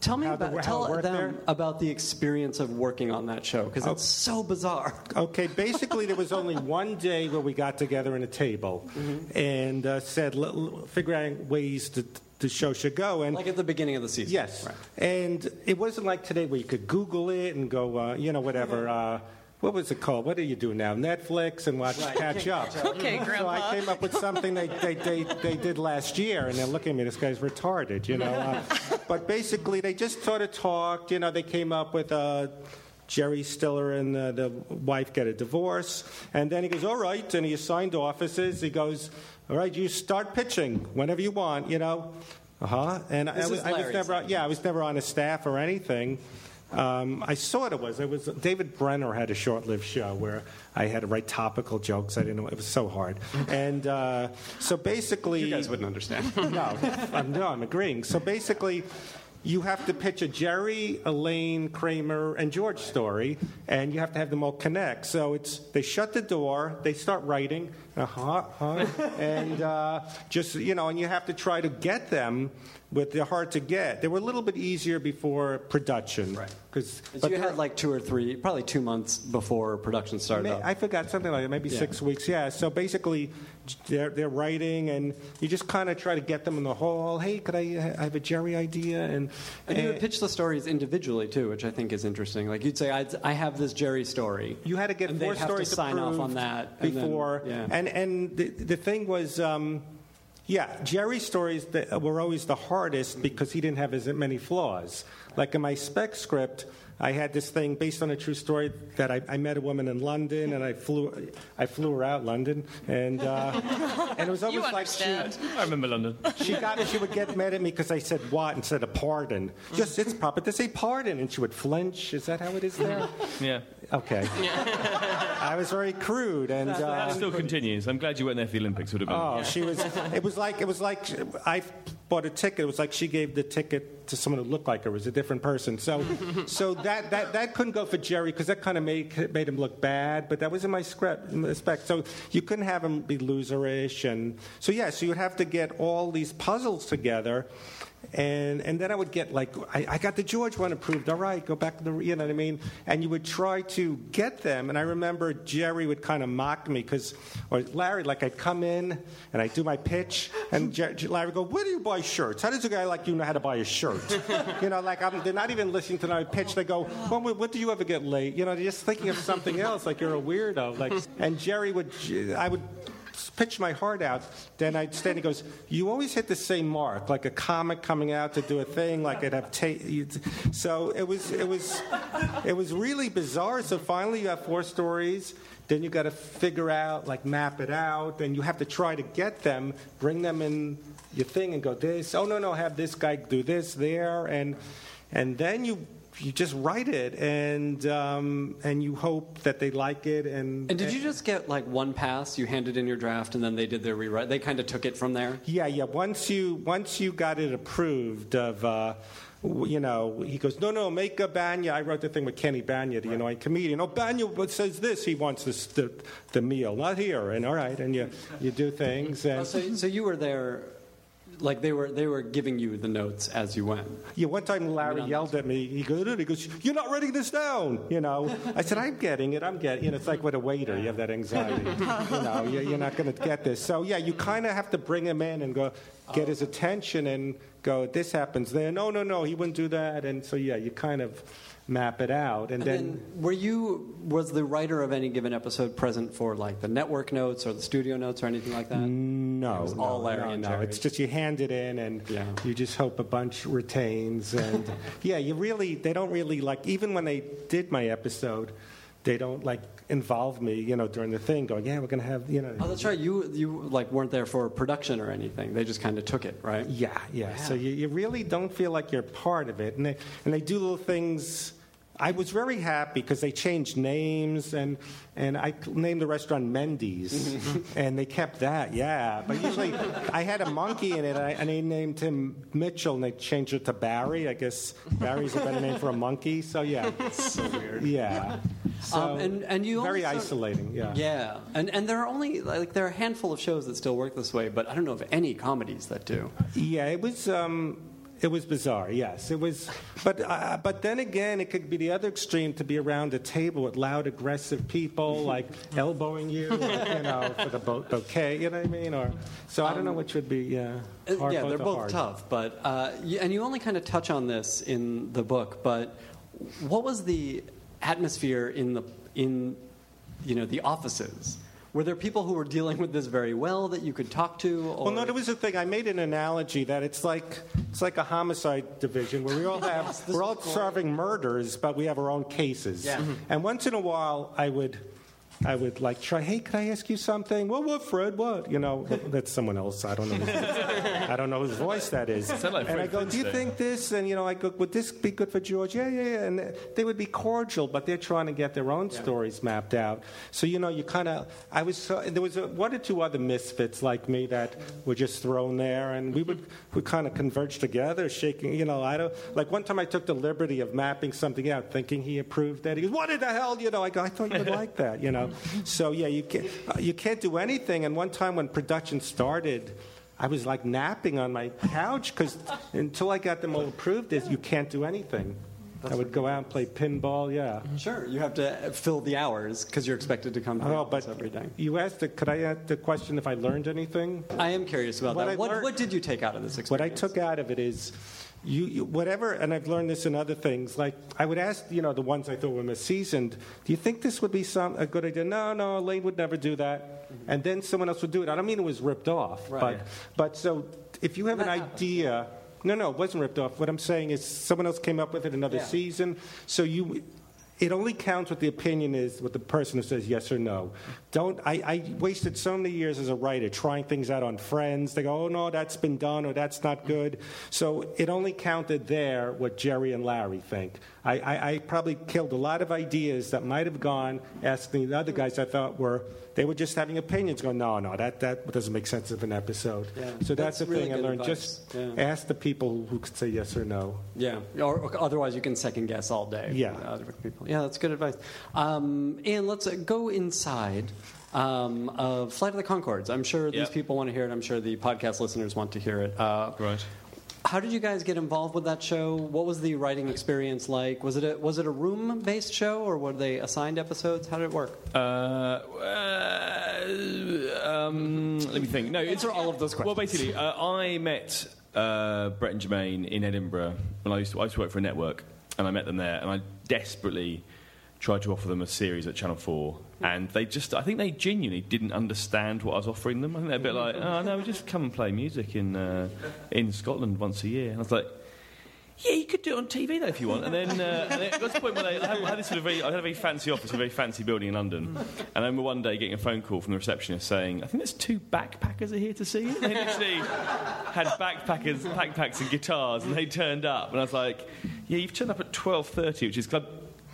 tell me how about the, tell them there? about the experience of working on that show because it's oh. so bizarre. Okay, basically there was only one day where we got together at a table mm-hmm. and uh, said l- l- figure out ways to. The show should go, and like at the beginning of the season. Yes, right. And it wasn't like today where you could Google it and go, uh, you know, whatever. Uh, what was it called? What do you do now? Netflix and watch right. catch, up. catch up. Okay, Grandpa. So I came up with something they they, they they did last year, and they're looking at me. This guy's retarded, you know. Uh, but basically, they just sort of talked. You know, they came up with a. Jerry Stiller and uh, the wife get a divorce, and then he goes, all right, and he assigned offices. He goes, all right, you start pitching whenever you want, you know. Uh-huh. And I, I, was, I was never, yeah, I was never on a staff or anything. Um, I sort of was. It was David Brenner had a short-lived show where I had to write topical jokes. I didn't know. It was so hard. And uh, so basically... You guys wouldn't understand. no, I'm, no, I'm agreeing. So basically... You have to pitch a Jerry, Elaine, Kramer, and George story, and you have to have them all connect. So it's they shut the door, they start writing, uh-huh, huh, and uh, just you know, and you have to try to get them with the hard to get. They were a little bit easier before production, right? Because you had like two or three, probably two months before production started. May, I forgot something like that, maybe yeah. six weeks. Yeah. So basically, they're they're writing, and you just kind of try to get them in the hall. Hey, could I, I have a Jerry idea? And And you would pitch the stories individually, too, which I think is interesting. Like, you'd say, I'd, I have this Jerry story. You had to get four stories to sign off on that before. And, then, yeah. and, and the, the thing was, um, yeah, Jerry's stories were always the hardest because he didn't have as many flaws. Like, in my spec script, I had this thing based on a true story that I, I met a woman in London, and I flew, I flew her out London, and uh, and it was almost like she. I remember London. She got she would get mad at me because I said what instead of pardon. Just it's proper to say pardon, and she would flinch. Is that how it is there? Yeah. Okay. I was very crude, and uh, that still continues. I'm glad you weren't there for the Olympics. Would have been. Oh, she was. It was like it was like I bought a ticket. It was like she gave the ticket to someone who looked like her. It was a different person. So, so. That, that that couldn't go for Jerry because that kind of made made him look bad. But that was in my script, in my spec. So you couldn't have him be loserish, and so yeah, so you would have to get all these puzzles together, and and then I would get like I, I got the George one approved. All right, go back to the you know what I mean. And you would try to get them. And I remember Jerry would kind of mock me because or Larry like I'd come in and I'd do my pitch, and Jer- Larry would go, "Where do you buy shirts? How does a guy like you know how to buy a shirt? you know, like I'm, they're not even listening to my pitch. They go." Well, what do you ever get late? You know, they're just thinking of something else, like you're a weirdo. Like, and Jerry would, I would pitch my heart out. Then I'd stand and he goes, you always hit the same mark, like a comic coming out to do a thing, like it have ta- So it was, it was, it was really bizarre. So finally, you have four stories. Then you got to figure out, like map it out, and you have to try to get them, bring them in your thing, and go this. Oh no, no, have this guy do this there, and and then you. You just write it, and um, and you hope that they like it. And and did you just get, like, one pass? You handed in your draft, and then they did their rewrite? They kind of took it from there? Yeah, yeah. Once you once you got it approved of, uh, you know, he goes, no, no, make a Banya. I wrote the thing with Kenny Banya, the right. annoying comedian. Oh, Banya says this. He wants this, the, the meal. Not here. And all right, and you, you do things. And oh, so, so you were there... Like they were, they were giving you the notes as you went. Yeah, one time Larry yelled at me. He goes, he goes, "You're not writing this down," you know. I said, "I'm getting it. I'm getting." You know, it's like with a waiter, you have that anxiety. You know, you're not going to get this. So yeah, you kind of have to bring him in and go get his attention and go. This happens there. No, no, no. He wouldn't do that. And so yeah, you kind of map it out, and, and then, then were you was the writer of any given episode present for like the network notes or the studio notes or anything like that? No, it was no, all Larry no, and Jerry. No. It's just you hand it in, and yeah. you just hope a bunch retains, and yeah, you really they don't really like even when they did my episode, they don't like involve me, you know, during the thing, going, yeah, we're gonna have, you know. Oh, that's right. You you like weren't there for production or anything. They just kind of took it, right? Yeah, yeah. yeah. So you, you really don't feel like you're part of it, and they and they do little things. I was very happy because they changed names, and and I named the restaurant Mendy's, mm-hmm. and they kept that, yeah. But usually I had a monkey in it, and, I, and they named him Mitchell, and they changed it to Barry. I guess Barry's a better name for a monkey, so yeah. It's so weird. Yeah. So um, and, and you very also, isolating, yeah. Yeah, and and there are only like there are a handful of shows that still work this way, but I don't know of any comedies that do. Yeah, it was. Um, It was bizarre, yes. It was, but uh, but then again, it could be the other extreme to be around a table with loud, aggressive people like elbowing you, like, you know, for the bo- bouquet. You know what I mean? Or so I don't know which would be. Yeah, hard, yeah, both they're both hard. Tough. But uh, you, and you only kind of touch on this in the book. But what was the atmosphere in the in you know the offices? Were there people who were dealing with this very well that you could talk to? Or? Well, no, there was a thing. I made an analogy that it's like it's like a homicide division where we all have yes, we're all serving murders, but we have our own cases. Yeah. Mm-hmm. And once in a while, I would I would like try. Hey, could I ask you something? What, what, Fred? What? You know, that's someone else. I don't know. I don't know whose voice that is. Like and Fred I go, Finch do you thing. think this? And you know, I go, would this be good for George? Yeah, yeah, yeah. And they would be cordial, but they're trying to get their own yeah. stories mapped out. So you know, you kind of. I was so, there was a, one or two other misfits like me that were just thrown there, and we would we kind of converge together, shaking. You know, I don't like one time I took the liberty of mapping something out, thinking he approved that. He goes, what in the hell? You know, I go, I thought you would like that. You know. So yeah, you can't uh, you can't do anything. And one time when production started, I was like napping on my couch because until I got them all approved, is you can't do anything. That's I would go out and play pinball. Yeah, sure. You have to fill the hours because you're expected to come to oh, but every day. You asked, the, could I ask the question if I learned anything? I am curious about what that. What, learned, what did you take out of this experience? What I took out of it is. You, you, whatever, and I've learned this in other things. Like I would ask, you know, the ones I thought were misseasoned. Do you think this would be some a good idea? No, no, Elaine would never do that. Mm-hmm. And then someone else would do it. I don't mean it was ripped off, right. but yeah. but so if you have that an happens, idea, yeah. no, no, it wasn't ripped off. What I'm saying is someone else came up with it another yeah. season. So you. It only counts what the opinion is, what the person who says yes or no. Don't I, I wasted so many years as a writer trying things out on friends. They go, oh, no, that's been done or that's not good. So it only counted there what Jerry and Larry think. I, I, I probably killed a lot of ideas that might have gone asking the other guys I thought were, they were just having opinions going, no, no, that, that doesn't make sense of an episode. Yeah, so that's, that's the really thing I learned. Advice. Just yeah. ask the people who could say yes or no. Yeah, or, or otherwise you can second guess all day. Yeah. Other people. Yeah, that's good advice. Um, and let's uh, go inside um, of Flight of the Conchords. I'm sure these yep. people want to hear it. I'm sure the podcast listeners want to hear it. Uh, right. How did you guys get involved with that show? What was the writing experience like? Was it a, was it a room-based show, or were they assigned episodes? How did it work? Uh, uh, um, let me think. No, it's are all of those questions. Well, basically, uh, I met uh, Brett and Jermaine in Edinburgh when I used to, I used to work for a network. And I met them there, and I desperately tried to offer them a series at Channel four. And they just, I think they genuinely didn't understand what I was offering them. I think they're a bit like, oh, no, we just come and play music in uh, in Scotland once a year. And I was like, yeah, you could do it on T V, though, if you want. And then, uh, and then it got to the point where they, I, had, I, had this sort of very, I had a very fancy office in a very fancy building in London. And I remember one day getting a phone call from the receptionist saying, I think there's two backpackers are here to see you. And they literally had backpackers, backpacks and guitars, and they turned up. And I was like, yeah, you've turned up at twelve thirty, which is... Cause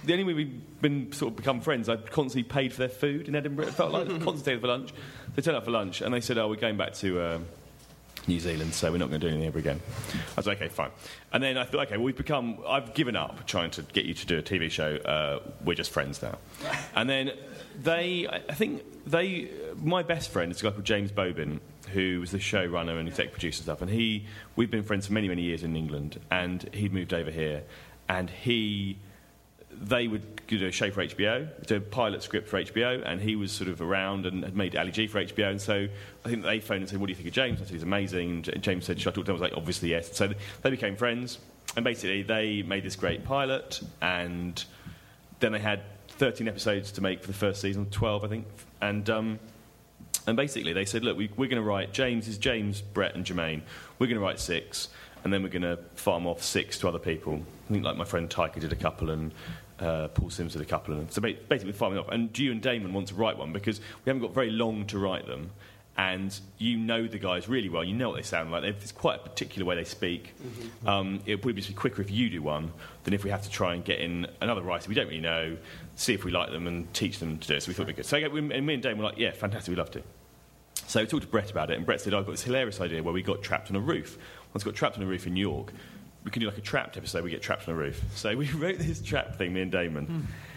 the only way we've been sort of become friends, I constantly paid for their food in Edinburgh. It felt like constantly for lunch. They turned up for lunch, and they said, oh, we're going back to... Uh, New Zealand, so we're not going to do anything ever again. I was like, okay, fine. And then I thought, okay, well, we've become... I've given up trying to get you to do a T V show. Uh, we're just friends now. And then they... I think they... My best friend is a guy called James Bobin, who was the showrunner and exec producer and stuff, and he... We've been friends for many, many years in England, and he'd moved over here, and he... They would do a show for H B O, do a pilot script for H B O, and he was sort of around and had made Ali G for H B O, and so I think they phoned and said, what do you think of James? I said, he's amazing. And James said, should I talk to him? I was like, obviously, yes. So they became friends, and basically they made this great pilot, and then they had thirteen episodes to make for the first season, twelve, I think, and... Um, And basically they said, look, we, we're going to write... James is James, Brett and Jermaine. We're going to write six, and then we're going to farm off six to other people. I think, like, my friend Tyker did a couple, and uh, Paul Sims did a couple. And so basically farming off. And you and Damon want to write one, because we haven't got very long to write them. and you know the guys really well. You know what they sound like. There's quite a particular way they speak. Mm-hmm. Um, it would probably just be quicker if you do one than if we have to try and get in another writer we don't really know, see if we like them and teach them to do it. So we thought we could. So and me and Dame were like, yeah, fantastic, we loved it. So we talked to Brett about it, and Brett said, I've got this hilarious idea where we got trapped on a roof. Once we got trapped on a roof in New York, we could do like a trapped episode, we get trapped on a roof. So we wrote this trap thing, me and Damon,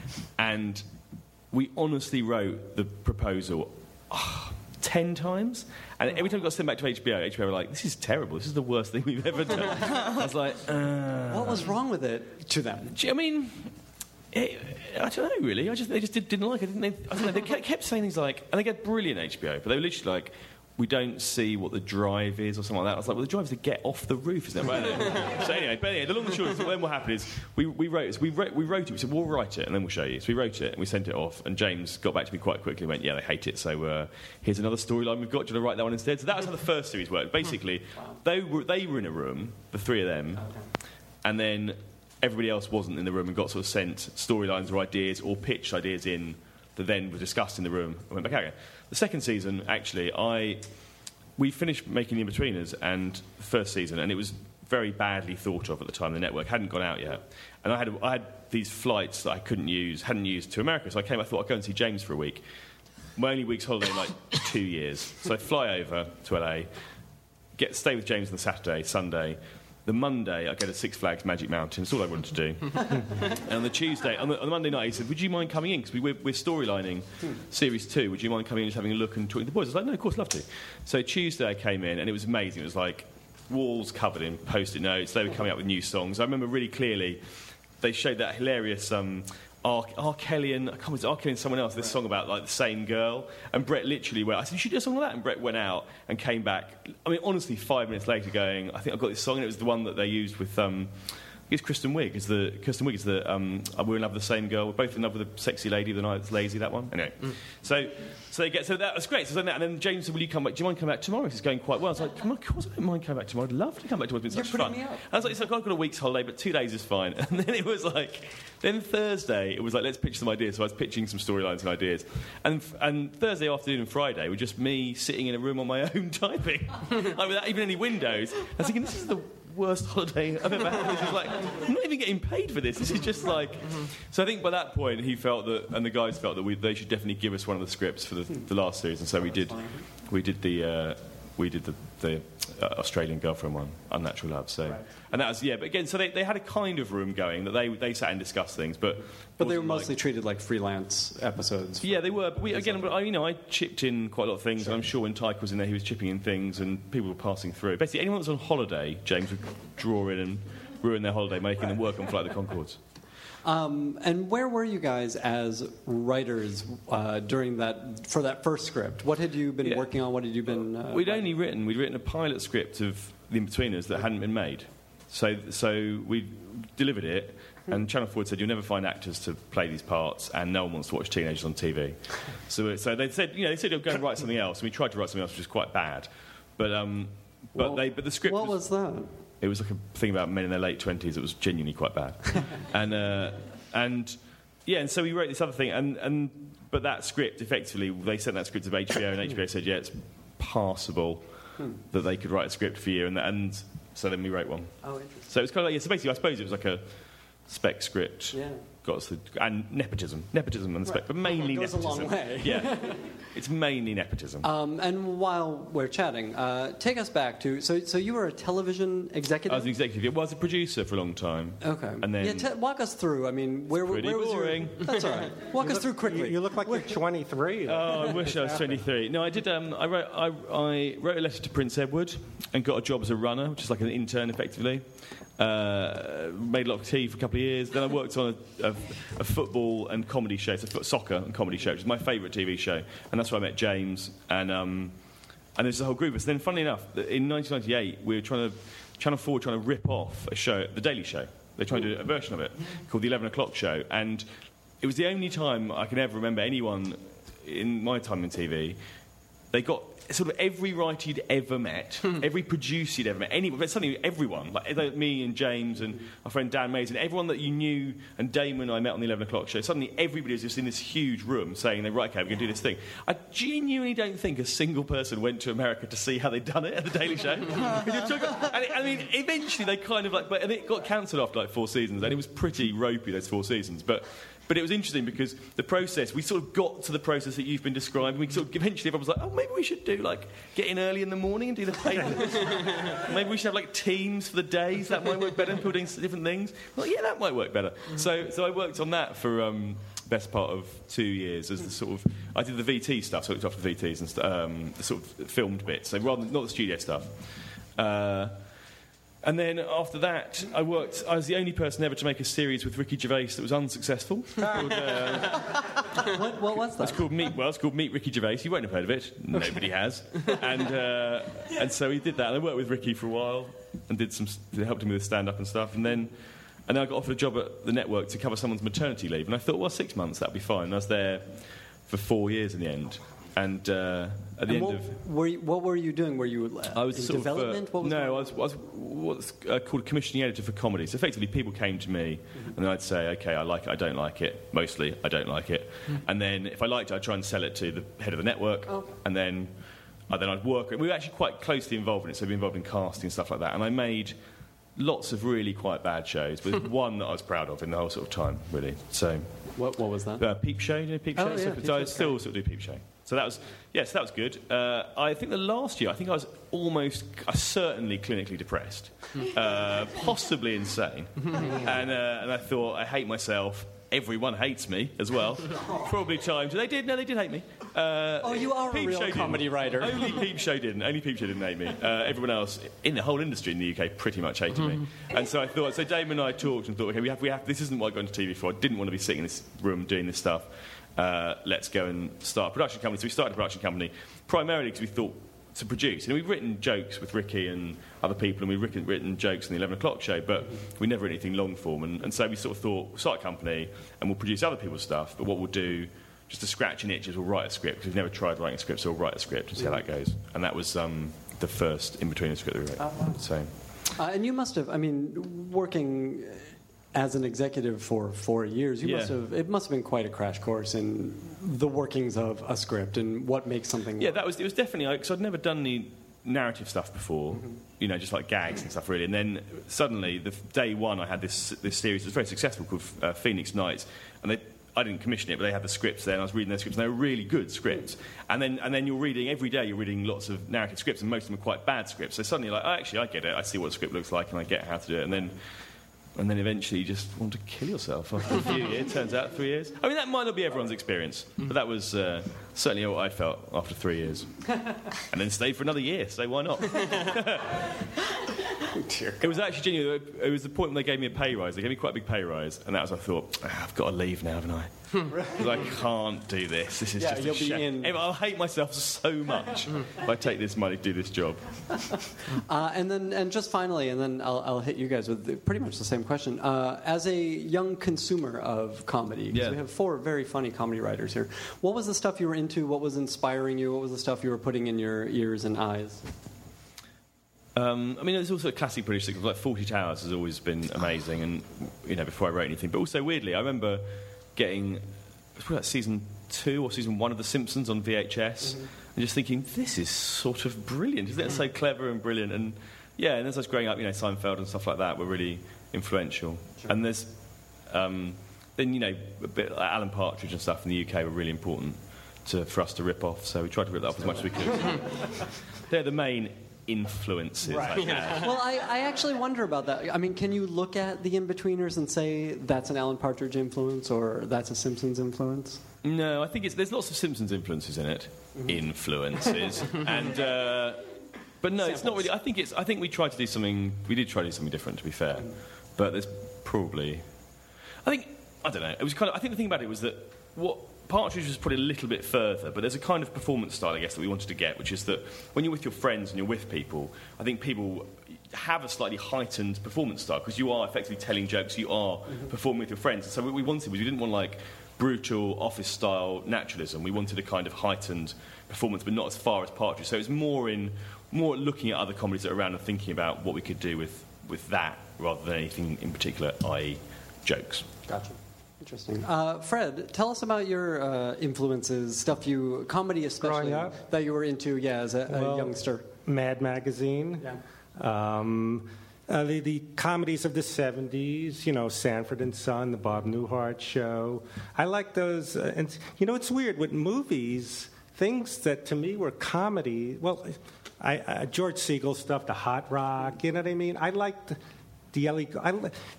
mm. and we honestly wrote the proposal oh, ten times. And every time we got sent back to H B O, H B O were like, this is terrible, this is the worst thing we've ever done. I was like, uh. What was wrong with it to them? I mean... It, I don't know, really. I just They just did, didn't like it. Didn't they? I don't know. They kept saying things like... And they get brilliant H B O, but they were literally like, we don't see what the drive is or something like that. I was like, well, the drive is to get off the roof, isn't it? Right so anyway, but anyway, the long and short is then what happened is we, we wrote this. We wrote, we wrote it. We said, we'll write it, and then we'll show you. So we wrote it, and we sent it off, and James got back to me quite quickly and went, yeah, they hate it, so uh, here's another storyline we've got. Do you want to write that one instead? So that was how the first series worked. Basically, wow. they, were, they were in a room, the three of them, okay. and then... everybody else wasn't in the room and got sort of sent storylines or ideas or pitched ideas in that then were discussed in the room and went back out again. The second season, actually, I we finished making The Inbetweeners and the first season, and it was very badly thought of at the time. The network hadn't gone out yet. And I had I had these flights that I couldn't use, hadn't used to America, so I came, I thought I'd go and see James for a week. My only week's holiday in like two years. So I fly over to L A, get stay with James on the Saturday, Sunday. The Monday, I go to Six Flags Magic Mountain. It's all I wanted to do. And on the Tuesday, on the, on the Monday night, he said, would you mind coming in? Because we, we're, we're storylining series two. Would you mind coming in and just having a look and talking to the boys? I was like, no, of course, love to. So Tuesday, I came in, and it was amazing. It was like walls covered in Post-it notes. They were coming up with new songs. I remember really clearly they showed that hilarious... Um, R. Kelly and I can't remember, R. Kelly and someone else, this song about like the same girl, and Brett literally went, I said, you should do a song like that, and Brett went out and came back, I mean honestly five minutes later going, I think I've got this song, and it was the one that they used with um, I guess Kristen Wiig is the Kristen Wiig is the um, we're in love with the same girl, we're both in love with the sexy lady of the night that's lazy, that one anyway. mm. so so they get so that was great so that, and then James said, will you come back, do you mind coming back tomorrow, it's going quite well. I was like, of course I don't mind coming back tomorrow, I'd love to come back tomorrow, it's been such fun. I was like, it's like I've got a week's holiday but two days is fine. And then it was like Then Thursday, it was like, let's pitch some ideas. So I was pitching some storylines and ideas. And and Thursday afternoon and Friday were just me sitting in a room on my own typing, like without even any windows. I was thinking, this is the worst holiday I've ever had. This is like, I'm not even getting paid for this. This is just like... So I think by that point, he felt that, and the guys felt that we, they should definitely give us one of the scripts for the, the last series. And so we did, we did the... Uh, We did the, the uh, Australian girlfriend one, Unnatural Love. So, right. And that was yeah. But again, so they, they had a kind of room going that they they sat and discussed things, but but they were mostly like, treated like freelance episodes. Yeah, they were. But we again, but I, you know, I chipped in quite a lot of things. Sure. And I'm sure when Tyke was in there, he was chipping in things, and people were passing through. Basically, anyone that was on holiday, James would draw in and ruin their holiday, making right. them work on Flight of the Conchords. Um, and where were you guys as writers uh, during that for that first script? What had you been yeah. working on? What had you been? Uh, we'd only written we'd written a pilot script of The Inbetweeners that hadn't been made. So so we delivered it, and Channel four said, you'll never find actors to play these parts, and no one wants to watch teenagers on T V. So so they said you know they said go and write something else, and we tried to write something else, which was quite bad. But um but well, they but the script what was, was that? It was like a thing about men in their late twenties. It was genuinely quite bad, and uh, and yeah, and so we wrote this other thing, and, and but that script effectively they sent that script to H B O, and H B O said, yeah, it's passable that they could write a script for you, and and so then we wrote one. Oh, interesting. So it was kind of like yeah. So basically, I suppose it was like a spec script. Yeah. Got us the, and nepotism, nepotism and the right. spec, but mainly nepotism. It goes nepotism. A long way. Yeah, it's mainly nepotism. Um, and while we're chatting, uh, take us back to so. So you were a television executive. I was an executive. Yeah, well, I was a producer for a long time. Okay. And then yeah, te- walk us through. I mean, where were where boring. was your? That's all right. Walk look, us through quickly. You, you look like you're twenty-three. Oh, I wish I was twenty-three. No, I did. Um, I wrote. I, I wrote a letter to Prince Edward and got a job as a runner, which is like an intern, effectively. Uh, made a lot of tea for a couple of years. Then I worked on a, a, a football and comedy show, so soccer and comedy show, which is my favourite T V show, and that's where I met James. And um, and there's a whole group of us. Then, funnily enough, in nineteen ninety-eight, we were trying to Channel four trying to rip off a show, The Daily Show. They're trying to do a version of it called The eleven o'clock Show, and it was the only time I can ever remember anyone in my time in T V. They got sort of every writer you'd ever met, every producer you'd ever met, anyone, but suddenly everyone, like me and James and our friend Dan Mays and everyone that you knew, and Damon and I met on the eleven o'clock show, suddenly everybody was just in this huge room saying, right, OK, we're going to do this thing. I genuinely don't think a single person went to America to see how they'd done it at the Daily Show. and it, I mean, eventually they kind of like... But, and it got cancelled after like four seasons, and it was pretty ropey, those four seasons, but... But it was interesting because the process, we sort of got to the process that you've been describing. We sort of eventually everyone was like, oh, maybe we should do, like, get in early in the morning and do the papers. Maybe we should have, like, teams for the days. That might work better, and people doing different things. I'm like, yeah, that might work better. Mm-hmm. So so I worked on that for um, best part of two years as the sort of... I did the V T stuff, so I looked after the V Ts and st- um, the sort of filmed bits. So rather than... Not the studio stuff. Uh... And then after that, I worked... I was the only person ever to make a series with Ricky Gervais that was unsuccessful. called, uh, what, what was that? It's called Meet... Well, it's called Meet Ricky Gervais. You won't have heard of it. Okay. Nobody has. And uh, and so we did that. And I worked with Ricky for a while and did some... helped him with his stand-up and stuff. And then, and then I got offered a job at the network to cover someone's maternity leave. And I thought, well, six months, that'll be fine. And I was there for four years in the end. And uh, at the and end what of were you, what were you doing? Were you uh, I was in sort development? Of, uh, what was no, I was, I was what's uh, called a commissioning editor for comedy. So effectively, people came to me, mm-hmm. and I'd say, okay, I like it, I don't like it. Mostly, I don't like it. Mm-hmm. And then if I liked it, I'd try and sell it to the head of the network, oh. and then uh, then I'd work. We were actually quite closely involved in it, so we'd be involved in casting and stuff like that. And I made lots of really quite bad shows, but one that I was proud of in the whole sort of time, really. So what, what was that? Uh, Peep Show. You know Peep Show? Oh, yeah, so Peep I still great. sort of do Peep Show. So that was, yes, that was good. Uh, I think the last year, I think I was almost, uh, certainly clinically depressed, uh, possibly insane. And, uh, and I thought, I hate myself. Everyone hates me as well. Probably chimed. They did, no, they did hate me. Uh, oh, you are Peep a real comedy writer. Only Peep Show didn't. Only Peep Show didn't hate me. Uh, everyone else in the whole industry in the U K pretty much hated me. And so I thought, so Damon and I talked and thought, okay, we have, we have, this isn't what I got into T V for. I didn't want to be sitting in this room doing this stuff. Uh, let's go and start a production company. So we started a production company primarily because we thought to produce. And we've written jokes with Ricky and other people, and we've written, written jokes in the eleven o'clock show, but we never did anything long form. And, and so we sort of thought, we'll start a company and we'll produce other people's stuff, but what we'll do, just to scratch an itch, is we'll write a script, because we've never tried writing a script, so we'll write a script and see how that goes. And that was um, the first in-between script that we wrote. Oh, wow. So. Uh, and you must have, I mean, working... as an executive for four years, you yeah. must have. It must have been quite a crash course in the workings of a script and what makes something. Yeah, work. that was. It was definitely like, because I'd never done any narrative stuff before, mm-hmm. you know, just like gags and stuff, really. And then suddenly, the day one, I had this this series that was very successful called uh, Phoenix Nights, and they. I didn't commission it, but they had the scripts there, and I was reading their scripts, and they were really good scripts. And then, and then you're reading every day. You're reading lots of narrative scripts, and most of them are quite bad scripts. So suddenly, you're like, oh, actually, I get it. I see what a script looks like, and I get how to do it. And then. And then eventually you just want to kill yourself after a few years, turns out three years. I mean, that might not be everyone's experience, but that was uh, certainly what I felt after three years. And then stayed for another year, so why not? It was actually genuine. It was the point when they gave me a pay rise. They gave me quite a big pay rise, and that was I thought, ah, I've got to leave now, haven't I? Because I can't do this. This is yeah, just a shame. In... I'll hate myself so much if I take this money to do this job. Uh, and then, and just finally, and then I'll, I'll hit you guys with pretty much the same question. Uh, as a young consumer of comedy, because yeah. we have four very funny comedy writers here, what was the stuff you were into? What was inspiring you? What was the stuff you were putting in your ears and eyes? Um, I mean, there's also a classic British thing, like Forty Towers has always been amazing, and you know, before I wrote anything. But also, weirdly, I remember getting probably like season two or season one of The Simpsons on V H S, mm-hmm. and just thinking, this is sort of brilliant. Isn't it so clever and brilliant? And yeah, and as I was growing up, you know, Seinfeld and stuff like that were really influential. Sure. And there's um, then you know, a bit like Alan Partridge and stuff in the U K were really important to, for us to rip off. So we tried to rip that off as much as we could. They're the main. Influences. Right. I yeah. Well, I, I actually wonder about that. I mean, can you look at The Inbetweeners and say that's an Alan Partridge influence or that's a Simpsons influence? No, I think it's, there's lots of Simpsons influences in it. Mm-hmm. Influences. and uh, but no, Samples. It's not really. I think it's. I think we tried to do something. We did try to do something different, to be fair. Mm. But there's probably. I think I don't know. It was kind of. I think the thing about it was that what. Partridge was probably a little bit further, but there's a kind of performance style, I guess, that we wanted to get, which is that when you're with your friends and you're with people, I think people have a slightly heightened performance style because you are effectively telling jokes, you are mm-hmm. performing with your friends. And so what we wanted was we didn't want, like, brutal, office-style naturalism. We wanted a kind of heightened performance, but not as far as Partridge. So it's more in more looking at other comedies that are around and thinking about what we could do with, with that rather than anything in particular, that is jokes. Gotcha. Interesting. Uh, Fred, tell us about your uh, influences, stuff you, comedy especially, that you were into, yeah, as a, well, a youngster. Mad Magazine. Yeah. Um, uh, the, the comedies of the seventies, you know, Sanford and Son, the Bob Newhart Show. I like those. Uh, and you know, it's weird, with movies, things that to me were comedy, well, I, I, George Segal stuff, the Hot Rock, you know what I mean? I liked... The Ellie, I,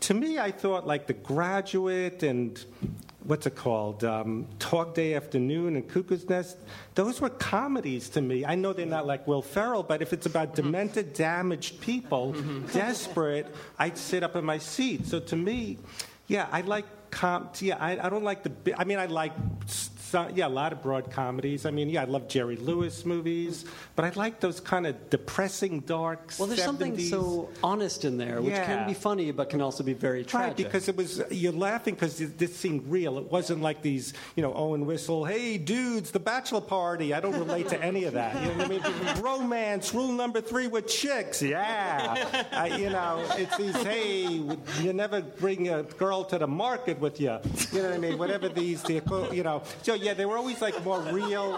to me, I thought like The Graduate and what's it called, um, Talk Day Afternoon and Cuckoo's Nest. Those were comedies to me. I know they're not like Will Ferrell, but if it's about demented, damaged people, desperate, I'd sit up in my seat. So to me, yeah, I like com. Yeah, I, I don't like the. I mean, I like. So, yeah, a lot of broad comedies. I mean, yeah, I love Jerry Lewis movies, but I like those kind of depressing, dark seventies. Well, there's something so honest in there, which yeah. can be funny, but can also be very tragic. Right, because it was, you're laughing because this seemed real. It wasn't like these, you know, Owen Whistle, hey, dudes, the bachelor party. I don't relate to any of that. You know what I mean? Romance, rule number three with chicks. Yeah. I, you know, it's these, hey, you never bring a girl to the market with you. You know what I mean? Whatever these, the, you know, so yeah, they were always like more real.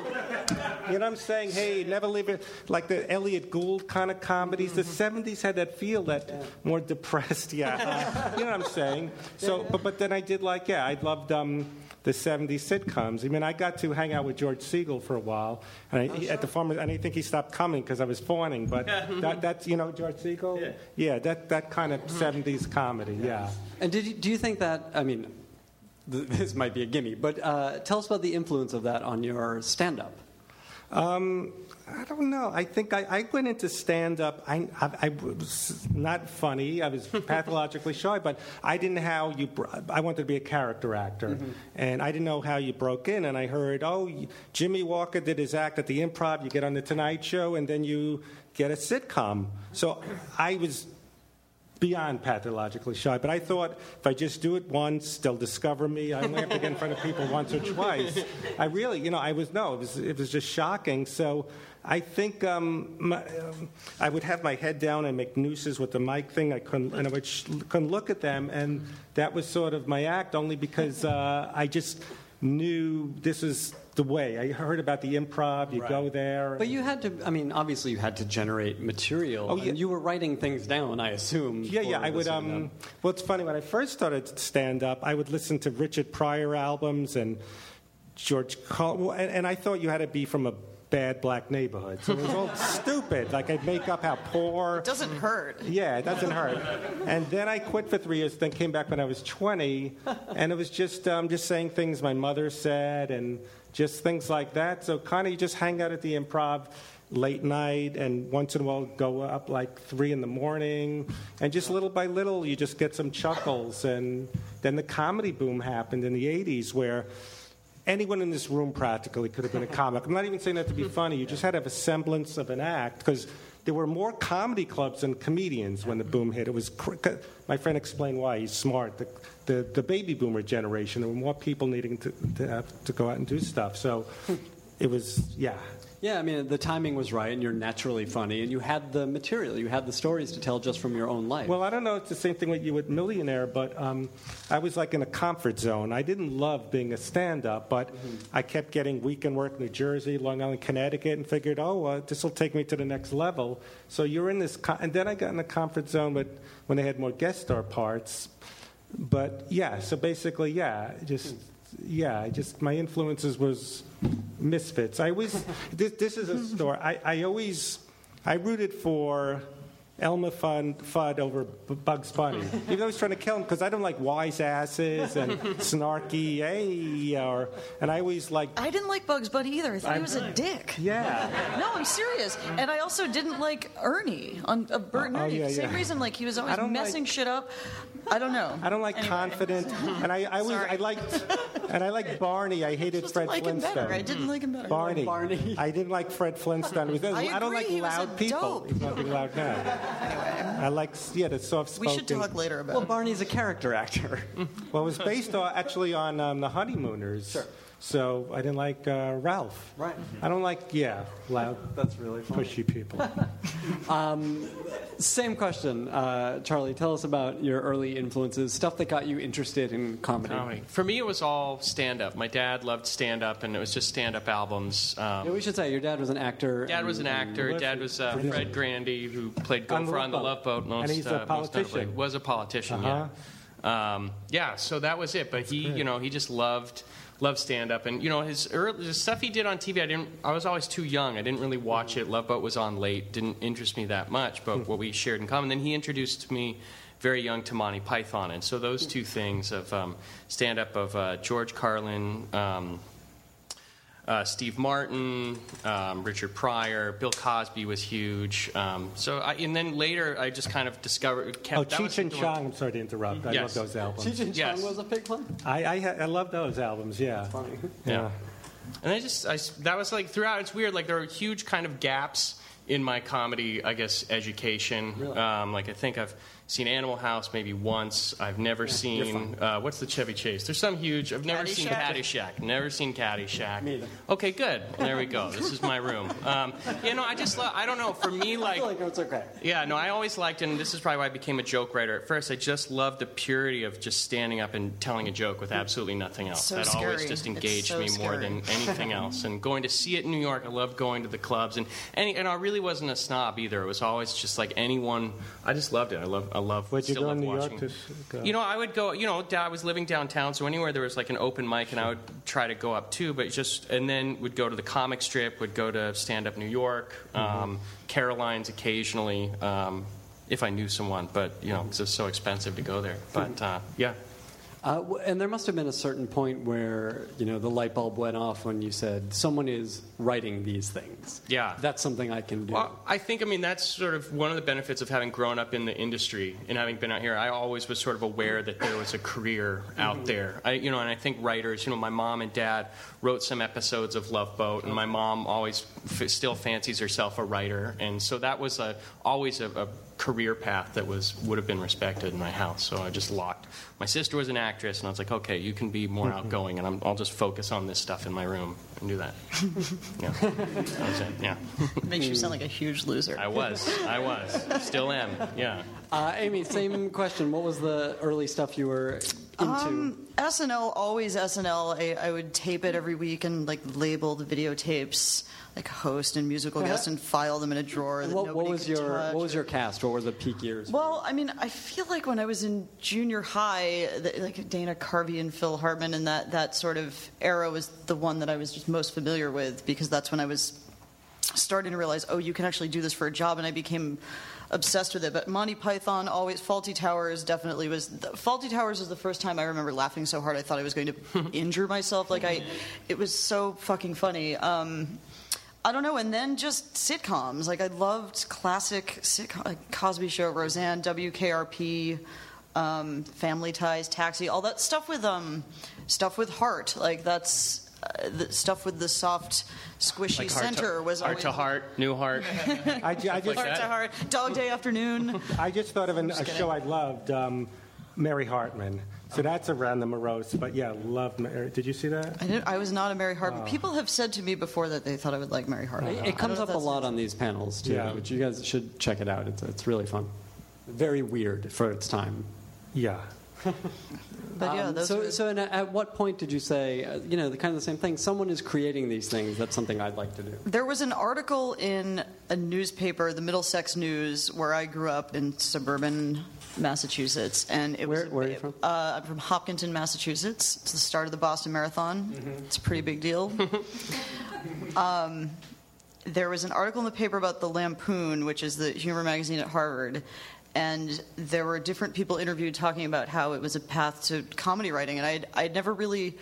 You know what I'm saying? Hey, never leave it. Like the Elliot Gould kind of comedies. Mm-hmm. The seventies had that feel, that yeah. more depressed. Yeah, you know what I'm saying. So, but but then I did like yeah, I loved um, the seventies sitcoms. I mean, I got to hang out with George Segal for a while, and I, oh, sure. at the farmers, and I think he stopped coming because I was fawning. But that, that's you know George Segal. Yeah, yeah that that kind of mm-hmm. seventies comedy. Yes. Yeah. And did you, do you think that? I mean. This might be a gimme, but uh, tell us about the influence of that on your stand-up. Um, I don't know. I think I, I went into stand-up. I, I, I was not funny. I was pathologically shy, but I didn't know how you... Bro- I wanted to be a character actor, mm-hmm. and I didn't know how you broke in, and I heard, oh, Jimmy Walker did his act at the Improv, you get on The Tonight Show, and then you get a sitcom. So I was... beyond pathologically shy, but I thought if I just do it once, they'll discover me. I only have to get in front of people once or twice. I really, you know, I was no, it was it was just shocking. So I think um, my, um, I would have my head down and make nooses with the mic thing. I couldn't, and I would sh- couldn't look at them, and that was sort of my act, only because uh, I just knew this is the way. I heard about the Improv, you right. go there. But you had to, I mean, obviously you had to generate material. Oh, yeah. And you were writing things down, I assume. Yeah, yeah, I would, um, well, it's funny, when I first started stand-up, I would listen to Richard Pryor albums and George Carl, and, and I thought you had to be from a bad black neighborhood. So it was all stupid. Like, I'd make up how poor. It doesn't hurt. Yeah, it doesn't hurt. And then I quit for three years, then came back when I was twenty, and it was just, um, just saying things my mother said and just things like that. So kind of you just hang out at the Improv late night and once in a while go up like three in the morning. And just little by little, you just get some chuckles. And then the comedy boom happened in the eighties where anyone in this room practically could have been a comic. I'm not even saying that to be funny. You just had to have a semblance of an act because there were more comedy clubs than comedians when the boom hit. It was cr- my friend explained why. He's smart. The, the, the baby boomer generation, there were more people needing to to, have to go out and do stuff. So it was, yeah. Yeah, I mean, the timing was right, and you're naturally funny, and you had the material. You had the stories to tell just from your own life. Well, I don't know if it's the same thing with you with Millionaire, but um, I was, like, in a comfort zone. I didn't love being a stand-up, but mm-hmm. I kept getting weekend work, New Jersey, Long Island, Connecticut, and figured, oh, uh, this will take me to the next level. So you're in this... Com- and then I got in a comfort zone with, when they had more guest star parts. But, yeah, so basically, yeah, just... Mm. Yeah, I just my influences was misfits. I always this, this is a story. I, I always I rooted for Elmer Fudd over B- Bugs Bunny, even though I was trying to kill him because I don't like wise asses and snarky hey or and I always like. I didn't like Bugs Bunny either. I thought I'm, he was a dick. Yeah. No, I'm serious. And I also didn't like Ernie on uh, Bert and uh, oh, Ernie. Yeah, Same yeah. reason, like he was always messing like, shit up. I don't know. I don't like anyway. Confident, and I I, was, I liked and I liked Barney. I hated Just Fred like Flintstone. Him better. I didn't like him better. Barney. Barney. I didn't like Fred Flintstone. Was, I, I don't like he loud was a people. Dope. He's not being loud now. Anyway. I like, yeah, the soft-spoken... We should talk later about it. Well, Barney's a character actor. Well, it was based on, actually on um, The Honeymooners, sure. So I didn't like uh, Ralph. Right. I don't like, yeah, loud, that's really funny. Pushy people. um, same question. Uh, Charlie, tell us about your early influences, stuff that got you interested in comedy. comedy. For me, it was all stand-up. My dad loved stand-up, and it was just stand-up albums. Um, yeah, we should say your dad was an actor. Dad was an actor. Dad was uh, Fred Grandy, who played Gopher on the Love Boat. Most, and he's a uh, politician. Was a politician, uh-huh. yeah. Um, yeah, so that was it. But that's he, great. you know, he just loved... Love stand-up. And, you know, his early, the stuff he did on T V, I didn't. I was always too young. I didn't really watch it. Love Boat was on late. Didn't interest me that much, but what we shared in common. Then he introduced me very young to Monty Python. And so those two things of um, stand-up of uh, George Carlin, um, uh, Steve Martin, um, Richard Pryor, Bill Cosby was huge. Um, so, I, and then later I just kind of discovered... Kept, oh, that Cheech was and Chong, I'm sorry to interrupt. I yes. love those albums. Cheech and Chong yes. was a big one? I, I I love those albums, yeah. That's funny. Yeah. yeah. And I just, I, that was like throughout, it's weird, like there were huge kind of gaps in my comedy, I guess, education. Really? Um, like I think I've seen Animal House maybe once. I've never yeah, seen... Uh, what's the Chevy Chase? There's some huge... I've never Caddy seen Shack. Caddyshack. Never seen Caddyshack. Me either. Okay, good. There we go. This is my room. Um, you know, I just... Lo- I don't know. For me, like... I feel like it's okay. Yeah, no, I always liked... And this is probably why I became a joke writer at first. I just loved the purity of just standing up and telling a joke with absolutely nothing else. So that scary. always just engaged so me scary. more than anything else. And going to see it in New York, I loved going to the clubs. And, any, and I really wasn't a snob either. It was always just like anyone... I just loved it. I loved... I love, Where'd you still go love in New watching. York to you know, I would go. You know, I was living downtown, so anywhere there was like an open mic, and I would try to go up too. But just and then would go to the comic strip, would go to Stand Up New York, um, mm-hmm. Caroline's occasionally, um, if I knew someone. But you know, it's just so expensive to go there. But uh, yeah. Uh, and there must have been a certain point where, you know, the light bulb went off when you said, someone is writing these things. Yeah. That's something I can do. Well, I think, I mean, that's sort of one of the benefits of having grown up in the industry and having been out here. I always was sort of aware that there was a career out there. I, you know, and I think writers, you know, my mom and dad wrote some episodes of Love Boat, and my mom always f- still fancies herself a writer. And so that was a, always a... a career path that was would have been respected in my house. So I just locked. My sister was an actress, and I was like, okay, you can be more mm-hmm. outgoing, and I'm, I'll just focus on this stuff in my room and do that. Yeah. That was it. Yeah. Makes you sound like a huge loser. I was. I was. Still am. Yeah. Uh, Amy, same question. What was the early stuff you were... Um, S N L, always S N L. I, I would tape it every week and like label the videotapes, like host and musical uh-huh. guest, and file them in a drawer. That what, what was could your touch. What was your cast? What were the peak years? Well, I mean, I feel like when I was in junior high, the, like Dana Carvey and Phil Hartman, and that that sort of era was the one that I was just most familiar with, because that's when I was starting to realize, oh, you can actually do this for a job, and I became obsessed with it. But Monty Python, always. Fawlty Towers definitely was. The, Fawlty Towers was the first time I remember laughing so hard I thought I was going to injure myself. Like I, it was so fucking funny. Um, I don't know. And then just sitcoms. Like I loved classic sitcoms, like Cosby Show, Roseanne, W K R P, um, Family Ties, Taxi, all that stuff with um, stuff with heart. Like that's. Uh, the stuff with the soft, squishy like center to, was always... Heart to Heart, New Heart. I, I just, like heart that. to Heart, Dog Day Afternoon. I just thought of an, just a kidding. show I loved, um, Mary Hartman. So that's around the morose, but yeah, love Mary. Did you see that? I didn't, I was not a Mary Hartman. Oh. People have said to me before that they thought I would like Mary Hartman. It, it comes up a lot on these panels, too, yeah. which you guys should check it out. It's, it's really fun. Very weird for its time. Yeah. But yeah, um, so, were... so in a, at what point did you say, uh, you know, the kind of the same thing, someone is creating these things, that's something I'd like to do? There was an article in a newspaper, the Middlesex News, where I grew up in suburban Massachusetts. And it where, was, where are you from? Uh, I'm from Hopkinton, Massachusetts. It's the start of the Boston Marathon. Mm-hmm. It's a pretty big deal. um, there was an article in the paper about the Lampoon, which is the humor magazine at Harvard. And there were different people interviewed talking about how it was a path to comedy writing. And I'd, I'd never really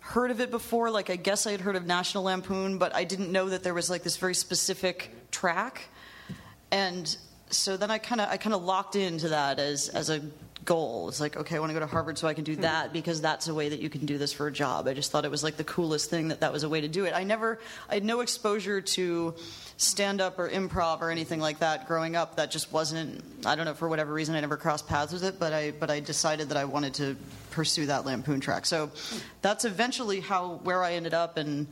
heard of it before. Like, I guess I had heard of National Lampoon, but I didn't know that there was, like, this very specific track. And so then I kind of I kind of locked into that as, as a goal. It's like, okay, I want to go to Harvard so I can do that because that's a way that you can do this for a job. I just thought it was like the coolest thing that that was a way to do it. I never, I had no exposure to stand-up or improv or anything like that growing up. That just wasn't, I don't know, for whatever reason, I never crossed paths with it, but I but I decided that I wanted to pursue that Lampoon track. So that's eventually how, where I ended up, and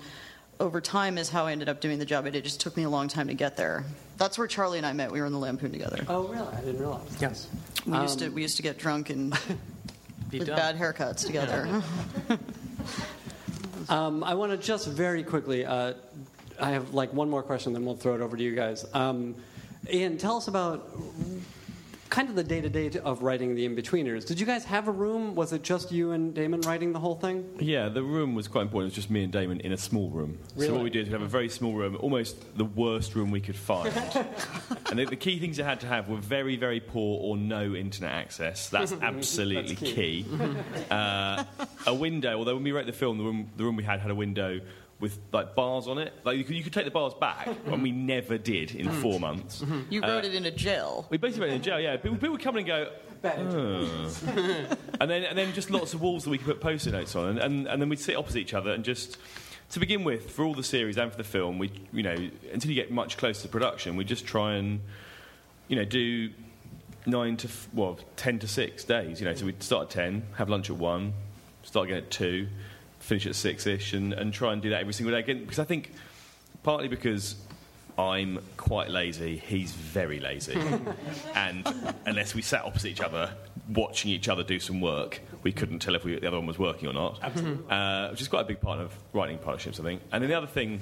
over time is how I ended up doing the job I did. It just took me a long time to get there. That's where Charlie and I met. We were in the Lampoon together. Oh, really? I didn't realize. Yes. We um, used to we used to get drunk and with bad haircuts together. Yeah. um, I want to just very quickly, uh, I have like one more question, then we'll throw it over to you guys. Um, Iain, tell us about kind of the day-to-day of writing The Inbetweeners. Did you guys have a room? Was it just you and Damon writing the whole thing? Yeah, the room was quite important. It was just me and Damon in a small room. Really? So what we did, we have a very small room, almost the worst room we could find. And the, the key things it had to have were very, very poor or no internet access. That's absolutely That's key. key. uh, a window, although when we wrote the film, the room, the room we had had a window with like bars on it, like you could, you could take the bars back, and we never did in four months. You wrote uh, it in a jail. We basically wrote it in a jail, yeah. People would come in and go, oh. and then and then just lots of walls that we could put post-it notes on, and, and and then we'd sit opposite each other and just, to begin with, for all the series and for the film, we you know until you get much closer to production, we just try and you know do nine to f- well ten to six days, you know. So we'd start at ten, have lunch at one, start again at two. Finish at six-ish and, and try and do that every single day again, because I think partly because I'm quite lazy, he's very lazy, and unless we sat opposite each other watching each other do some work, we couldn't tell if we, the other one was working or not. Absolutely. Uh, which is quite a big part of writing partnerships, I think. And then the other thing,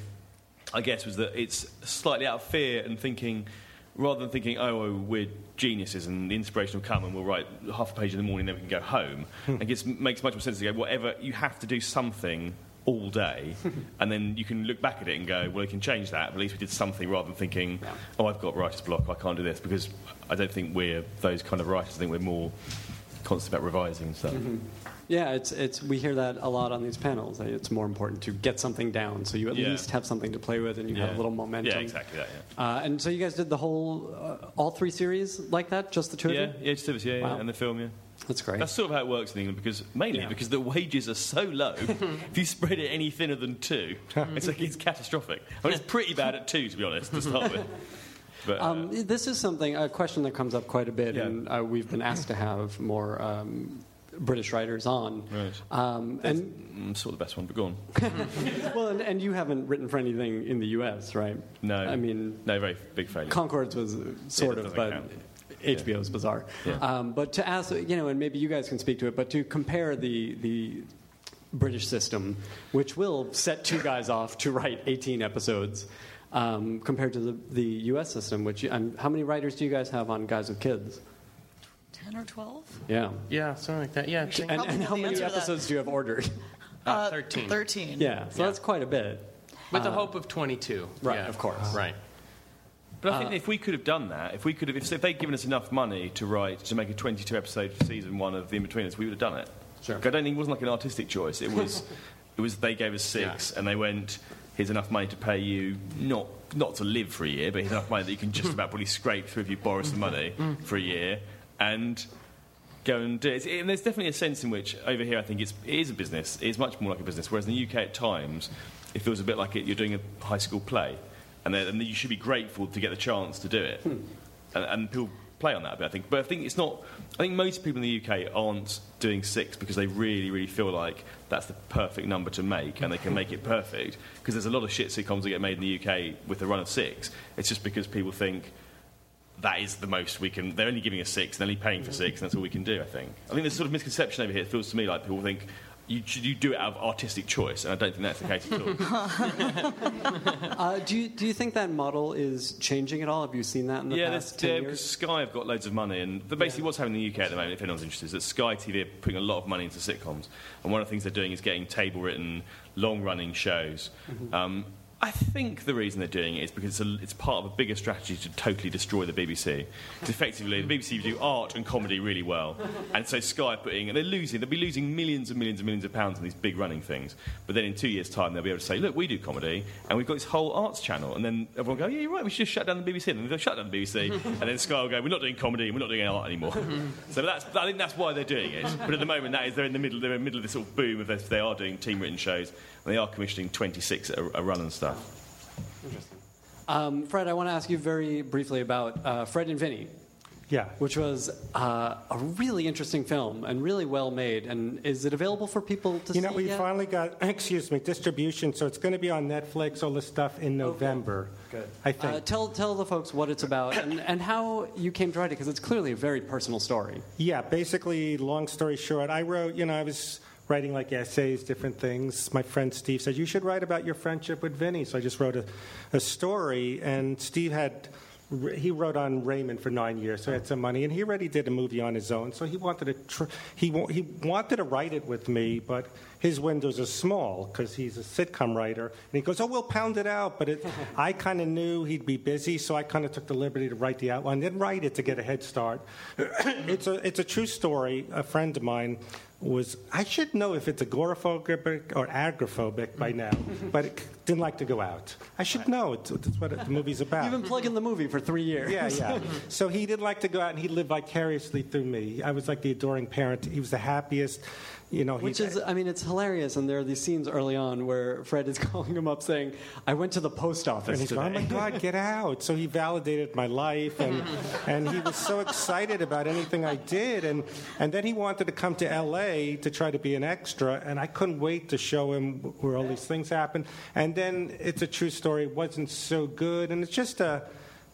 I guess, was that it's slightly out of fear and thinking, rather than thinking, oh, oh, we're geniuses and the inspiration will come and we'll write half a page in the morning and then we can go home. It gets, makes much more sense to go, whatever, you have to do something all day, and then you can look back at it and go, well, I can change that, but at least we did something, rather than thinking, oh, I've got writer's block, I can't do this, because I don't think we're those kind of writers. I think we're more constant about revising and stuff. Mm-hmm. Yeah, it's it's we hear that a lot on these panels. It's more important to get something down, so you at yeah. least have something to play with, and you yeah. have a little momentum. Yeah, exactly that. Yeah. Uh, and so you guys did the whole, uh, all three series like that, just the two yeah. of you? Yeah, just the two of us. Yeah, wow. yeah, and the film. Yeah, that's great. That's sort of how it works in England, because mainly yeah. because the wages are so low. If you spread it any thinner than two, it's like it's catastrophic. I mean, it's pretty bad at two, to be honest, to start with. But, uh, um, this is something a question that comes up quite a bit, yeah. and uh, we've been asked to have more. Um, British writers on. Right. Um, and I'm sort of the best one, but go on. Well, and, and you haven't written for anything in the U S, right? No. I mean... No, very big failure. Conchords was sort yeah, of, but count. H B O's yeah. bizarre. Yeah. Um, but to ask, you know, and maybe you guys can speak to it, but to compare the the British system, which will set two guys off to write eighteen episodes, um, compared to the, the U S system, which... Um, how many writers do you guys have on Guys with Kids? ten or twelve? Yeah. Yeah, something like that. Yeah. And, and how many episodes do you have ordered? Uh, thirteen. thirteen. Yeah, so yeah. that's quite a bit. With uh, the hope of twenty-two. Right, yeah. of course. Right. But I think uh, if we could have done that, if we could have, if, if they'd given us enough money to write, to make a twenty-two episode season one of The Inbetweeners, we would have done it. Sure. I don't think it wasn't like an artistic choice. It was, it was they gave us six, yeah. and they went, here's enough money to pay you, not not to live for a year, but here's enough money that you can just about probably scrape through if you borrow some money for a year. And go and do it. And there's definitely a sense in which, over here, I think it's, it is a business. It is much more like a business. Whereas in the U K, at times, it feels a bit like it, you're doing a high school play. And, and you should be grateful to get the chance to do it. Hmm. And, and people play on that a bit, I think. But I think it's not... I think most people in the U K aren't doing six because they really, really feel like that's the perfect number to make and they can make it perfect. Because there's a lot of shit sitcoms that get made in the U K with a run of six. It's just because people think... That is the most we can... They're only giving us six, they're only paying for six, and that's all we can do, I think. I think there's sort of misconception over here. It feels to me like people think, you, you do it out of artistic choice, and I don't think that's the case at all. uh, do, you, do you think that model is changing at all? Have you seen that in the yeah, past ten yeah, years? Yeah, because Sky have got loads of money, and basically yeah. what's happening in the U K at the moment, if anyone's interested, is that Sky T V are putting a lot of money into sitcoms, and one of the things they're doing is getting table-written, long-running shows. Mm-hmm. Um, I think the reason they're doing it is because it's, a, it's part of a bigger strategy to totally destroy the B B C. Because effectively, the B B C do art and comedy really well, and so Sky are putting, and they're losing, they'll be losing millions and millions and millions of pounds on these big running things. But then in two years' time, they'll be able to say, "Look, we do comedy, and we've got this whole arts channel." And then everyone will go, "Yeah, you're right. We should just shut down the B B C." And they'll shut down the B B C, and then Sky will go, "We're not doing comedy, and we're not doing art anymore." So that's, I think that's why they're doing it. But at the moment, that is they're in the middle, they're in the middle of this sort of boom of this, they are doing team-written shows. And they are commissioning twenty-six a, a run and stuff. Interesting. Um, Fred, I want to ask you very briefly about uh, Fred and Vinny. Yeah. Which was uh, a really interesting film and really well made. And is it available for people to see? You know, see we yet? finally got, excuse me, distribution. So it's going to be on Netflix, all this stuff, in November. Okay. Good. I think. Uh, tell, tell the folks what it's about and, and how you came to write it, because it's clearly a very personal story. Yeah, basically, long story short, I wrote, you know, I was writing like essays, different things. My friend Steve said, you should write about your friendship with Vinny. So I just wrote a, a story, and Steve had, he wrote on Raymond for nine years, so he had some money, and he already did a movie on his own. So he wanted to, tr- he wa- he wanted to write it with me, but his windows are small because he's a sitcom writer. And he goes, oh, we'll pound it out. But it, I kind of knew he'd be busy, so I kind of took the liberty to write the outline, then write it to get a head start. It's a it's a true story. A friend of mine was, I should know if it's agoraphobic or agoraphobic by now, but it didn't like to go out. I should know. It's, it's what the movie's about. You've been plugging the movie for three years. Yeah, yeah. So he didn't like to go out, and he lived vicariously through me. I was like the adoring parent. He was the happiest. You know, Which is, I mean, it's hilarious, and there are these scenes early on where Fred is calling him up saying, I went to the post office and he's today. Going, oh, my God, get out. So he validated my life, and and he was so excited about anything I did. And, and then he wanted to come to L A to try to be an extra, and I couldn't wait to show him where all these things happened. And then it's a true story. It wasn't so good, and it's just a,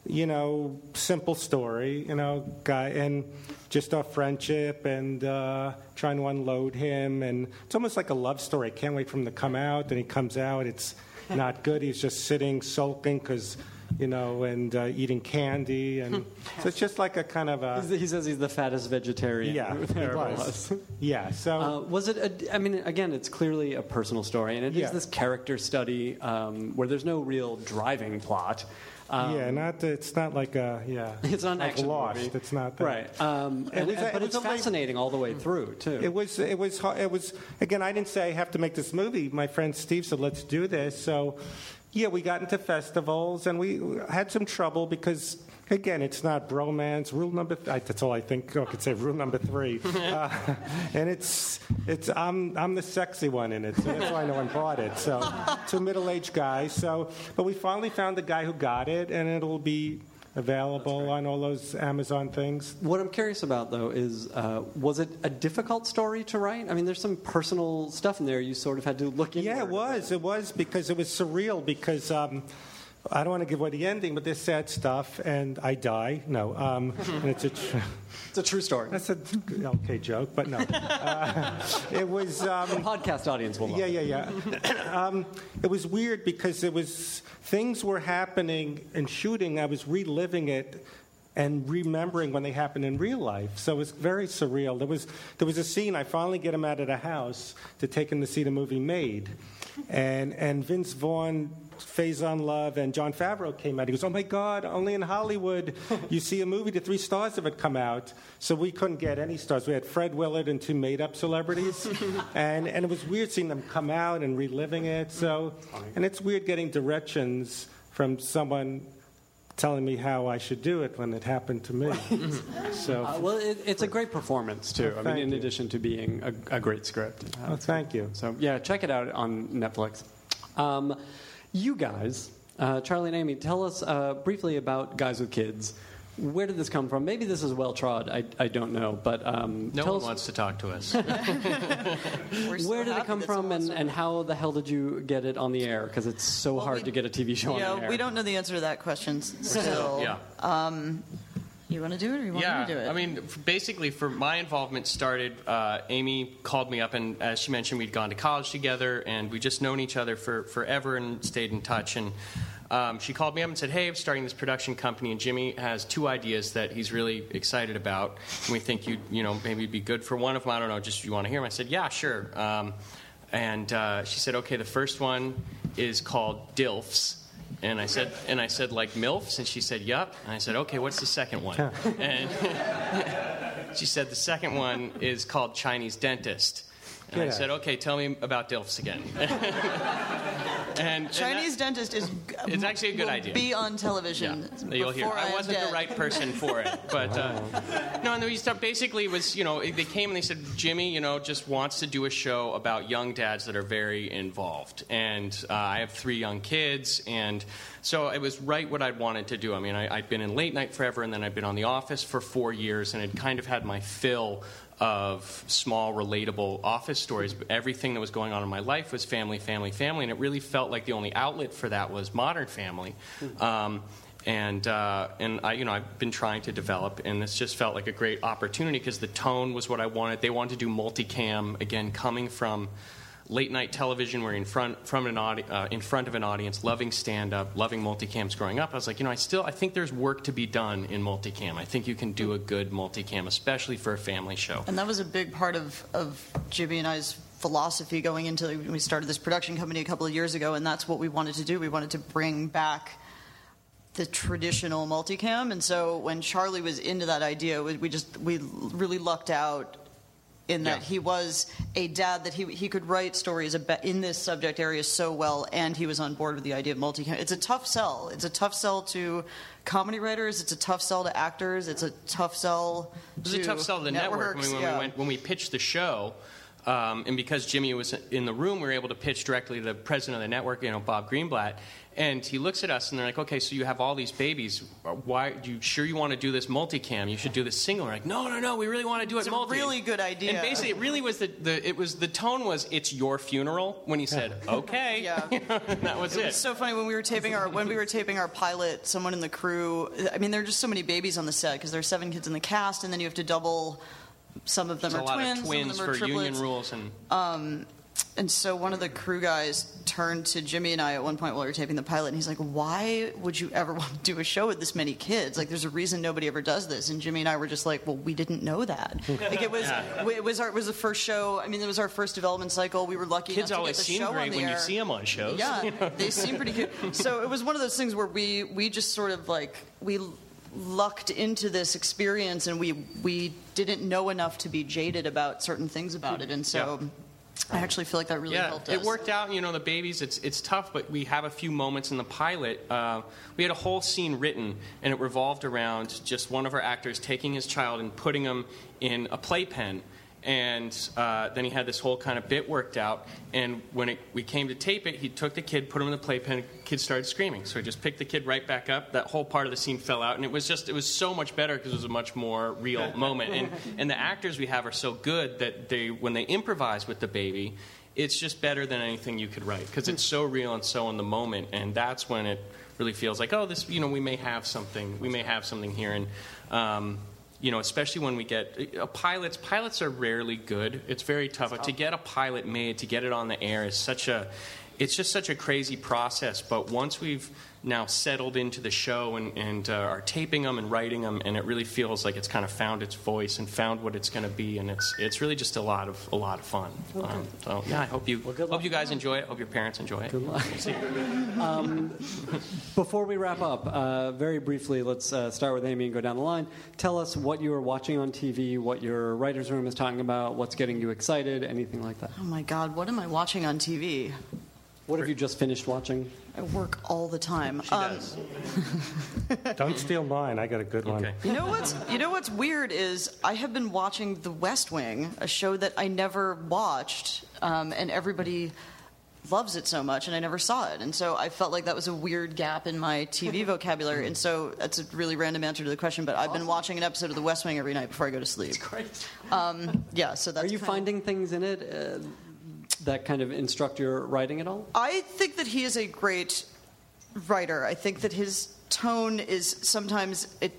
you know, simple story, you know, guy, and just our friendship and uh, trying to unload him. And it's almost like a love story. I can't wait for him to come out. And he comes out. It's not good. He's just sitting, sulking, because, you know, and uh, eating candy. And so it's just like a kind of a... He says he's the fattest vegetarian. Yeah, there was. Yeah, so... Uh, was it... A, I mean, again, it's clearly a personal story. And it yeah. is this character study um, where there's no real driving plot. Um, yeah, not it's not like a yeah. It's not an like action Lost. Movie. It's not that. Right. Um, it and, was, and, but it it's fascinating late, all the way through too. It was it was it was again. I didn't say I have to make this movie. My friend Steve said, "Let's do this." So, yeah, we got into festivals and we had some trouble because again, it's not bromance. Rule number th- I, that's all I think I could say. Rule number three, uh, and it's it's I'm I'm the sexy one in it, so that's why no one bought it. So it's a middle-aged guy. So, but we finally found the guy who got it, and it'll be available on all those Amazon things. What I'm curious about though is, uh, was it a difficult story to write? I mean, there's some personal stuff in there. You sort of had to look into. Yeah, it was. It was because it was surreal because. Um, I don't want to give away the ending, but there's sad stuff, and I die. No, um, and it's a tr- it's a true story. That's a okay joke, but no, uh, it was um, the podcast audience will know. Yeah, yeah, yeah. um, it was weird because it was things were happening and shooting. I was reliving it and remembering when they happened in real life, so it was very surreal. There was there was a scene. I finally get him out of the house to take him to see the movie Made, and and Vince Vaughn. Faison Love and Jon Favreau came out. He goes, oh my God, only in Hollywood you see a movie to three stars of it come out. So we couldn't get any stars. We had Fred Willard and two made-up celebrities. and and it was weird seeing them come out and reliving it. So, and it's weird getting directions from someone telling me how I should do it when it happened to me. so, uh, well, it, it's a great performance too. Oh, I mean, in you. addition to being a, a great script. Uh, oh, thank you. So yeah, check it out on Netflix. Um, You guys, uh, Charlie and Amy, tell us uh, briefly about Guys with Kids. Where did this come from? Maybe this is well-trod. I, I don't know. But um, No tell one us wants to talk to us. so Where did it come from, and, and how the hell did you get it on the air? Because it's so well, hard we, to get a T V show yeah, on the air. We don't know the answer to that question. So, yeah. um, you want to do it or you want yeah, me to do it? Yeah, I mean, basically, for my involvement started, uh, Amy called me up, and as she mentioned, we'd gone to college together, and we just known each other for forever and stayed in touch. And um, she called me up and said, hey, I'm starting this production company, and Jimmy has two ideas that he's really excited about, and we think you'd, you know, maybe be good for one of them. I don't know, just you want to hear them? I said, yeah, sure. Um, And uh, she said, okay, the first one is called D I L Fs. And I said, and I said, like MILFs? And she said, yup. And I said, okay, what's the second one? And she said, the second one is called Chinese Dentist. And yeah. I said, okay, tell me about D I L Fs again. and Chinese and that, dentist is... It's actually a good idea. Be on television. Yeah, you'll hear. I, I wasn't dead. the right person for it. But, uh, no, and we start, basically was, you know, they came and they said, Jimmy, you know, just wants to do a show about young dads that are very involved. And uh, I have three young kids, and so it was right what I'd wanted to do. I mean, I, I'd been in late night forever, and then I'd been on The Office for four years, and I'd kind of had my fill of small, relatable office stories. Everything that was going on in my life was family, family, family, and it really felt like the only outlet for that was Modern Family. Um, and uh, and I, you know, I've been trying to develop, and this just felt like a great opportunity because the tone was what I wanted. They wanted to do multicam again, coming from late night television, where in front from an audi- uh, in front of an audience, loving stand up, loving multicams. Growing up, I was like, you know, I still I think there's work to be done in multicam. I think you can do a good multicam, especially for a family show. And that was a big part of of Jimmy and I's philosophy going into when we started this production company a couple of years ago, and that's what we wanted to do. We wanted to bring back the traditional multicam, and so when Charlie was into that idea, we, we just we really lucked out. In that yeah. he was a dad that he he could write stories about in this subject area so well, and he was on board with the idea of multicam. It's a tough sell. It's a tough sell to comedy writers. It's a tough sell to actors. It's a tough sell. It was to a tough sell to the network. I mean, when yeah. we went when we pitched the show, um, and because Jimmy was in the room, we were able to pitch directly to the president of the network, you know, Bob Greenblatt. And he looks at us, and they're like, okay, so you have all these babies. Why, you sure you want to do this multicam? You should do this single. We're like, no, no, no, we really want to do it multi. It's a really good idea. And basically, it really was the, the, it was, the tone was, it's your funeral, when he said, okay. Yeah. You know, and that was it. It was so funny. When we were taping our, when we were taping our pilot, someone in the crew, I mean, there are just so many babies on the set, because there are seven kids in the cast, and then you have to double, some of them There's are twins, twins, some of them are triplets. There's a lot of twins for union rules. And... Um, And so one of the crew guys turned to Jimmy and I at one point while we were taping the pilot, and he's like, why would you ever want to do a show with this many kids? Like, there's a reason nobody ever does this. And Jimmy and I were just like, well, we didn't know that. Like, it was yeah. it was our, it was the first show. I mean, it was our first development cycle. We were lucky kids enough to get the show on the air. Kids always seem great when you see them on shows. Yeah, they seem pretty cute. So it was one of those things where we, we just sort of, like, we... lucked into this experience, and we we didn't know enough to be jaded about certain things about it, and so yeah. I actually feel like that really yeah, helped us. It worked out, you know, the babies, it's it's tough, but we have a few moments in the pilot. Uh, we had a whole scene written, and it revolved around just one of our actors taking his child and putting him in a playpen, and uh, then he had this whole kind of bit worked out, and when it, we came to tape it, he took the kid, put him in the playpen, the kid started screaming. So he just picked the kid right back up. That whole part of the scene fell out, and it was just, it was so much better because it was a much more real moment. And and the actors we have are so good that they, when they improvise with the baby, it's just better than anything you could write because it's so real and so in the moment, and that's when it really feels like, oh, this, you know, we may have something, we may have something here, and... Um, You know, especially when we get uh, pilots. Pilots are rarely good. It's very tough. It's tough. To get a pilot made, to get it on the air is such a, it's just such a crazy process. But once we've now settled into the show and, and uh, are taping them and writing them, and it really feels like it's kind of found its voice and found what it's going to be, and it's it's really just a lot of a lot of fun. Okay. Um, so yeah, I hope you well, hope you guys enjoy it. Hope your parents enjoy it. Good luck. Um, before we wrap up, uh, very briefly, let's uh, start with Amy and go down the line. Tell us what you are watching on T V, what your writer's room is talking about, what's getting you excited, anything like that. Oh, my God. What am I watching on T V? What have you just finished watching? I work all the time. She um, does. Don't steal mine. I got a good okay. one. You know what's you know what's weird is I have been watching The West Wing, a show that I never watched, um, and everybody loves it so much, and I never saw it. And so I felt like that was a weird gap in my T V vocabulary. And so that's a really random answer to the question, but I've awesome. been watching an episode of The West Wing every night before I go to sleep. That's great. Um, yeah, so that's Are you finding of, things in it? Uh, that kind of instruct your writing at all? I think that he is a great writer. I think that his tone is sometimes it,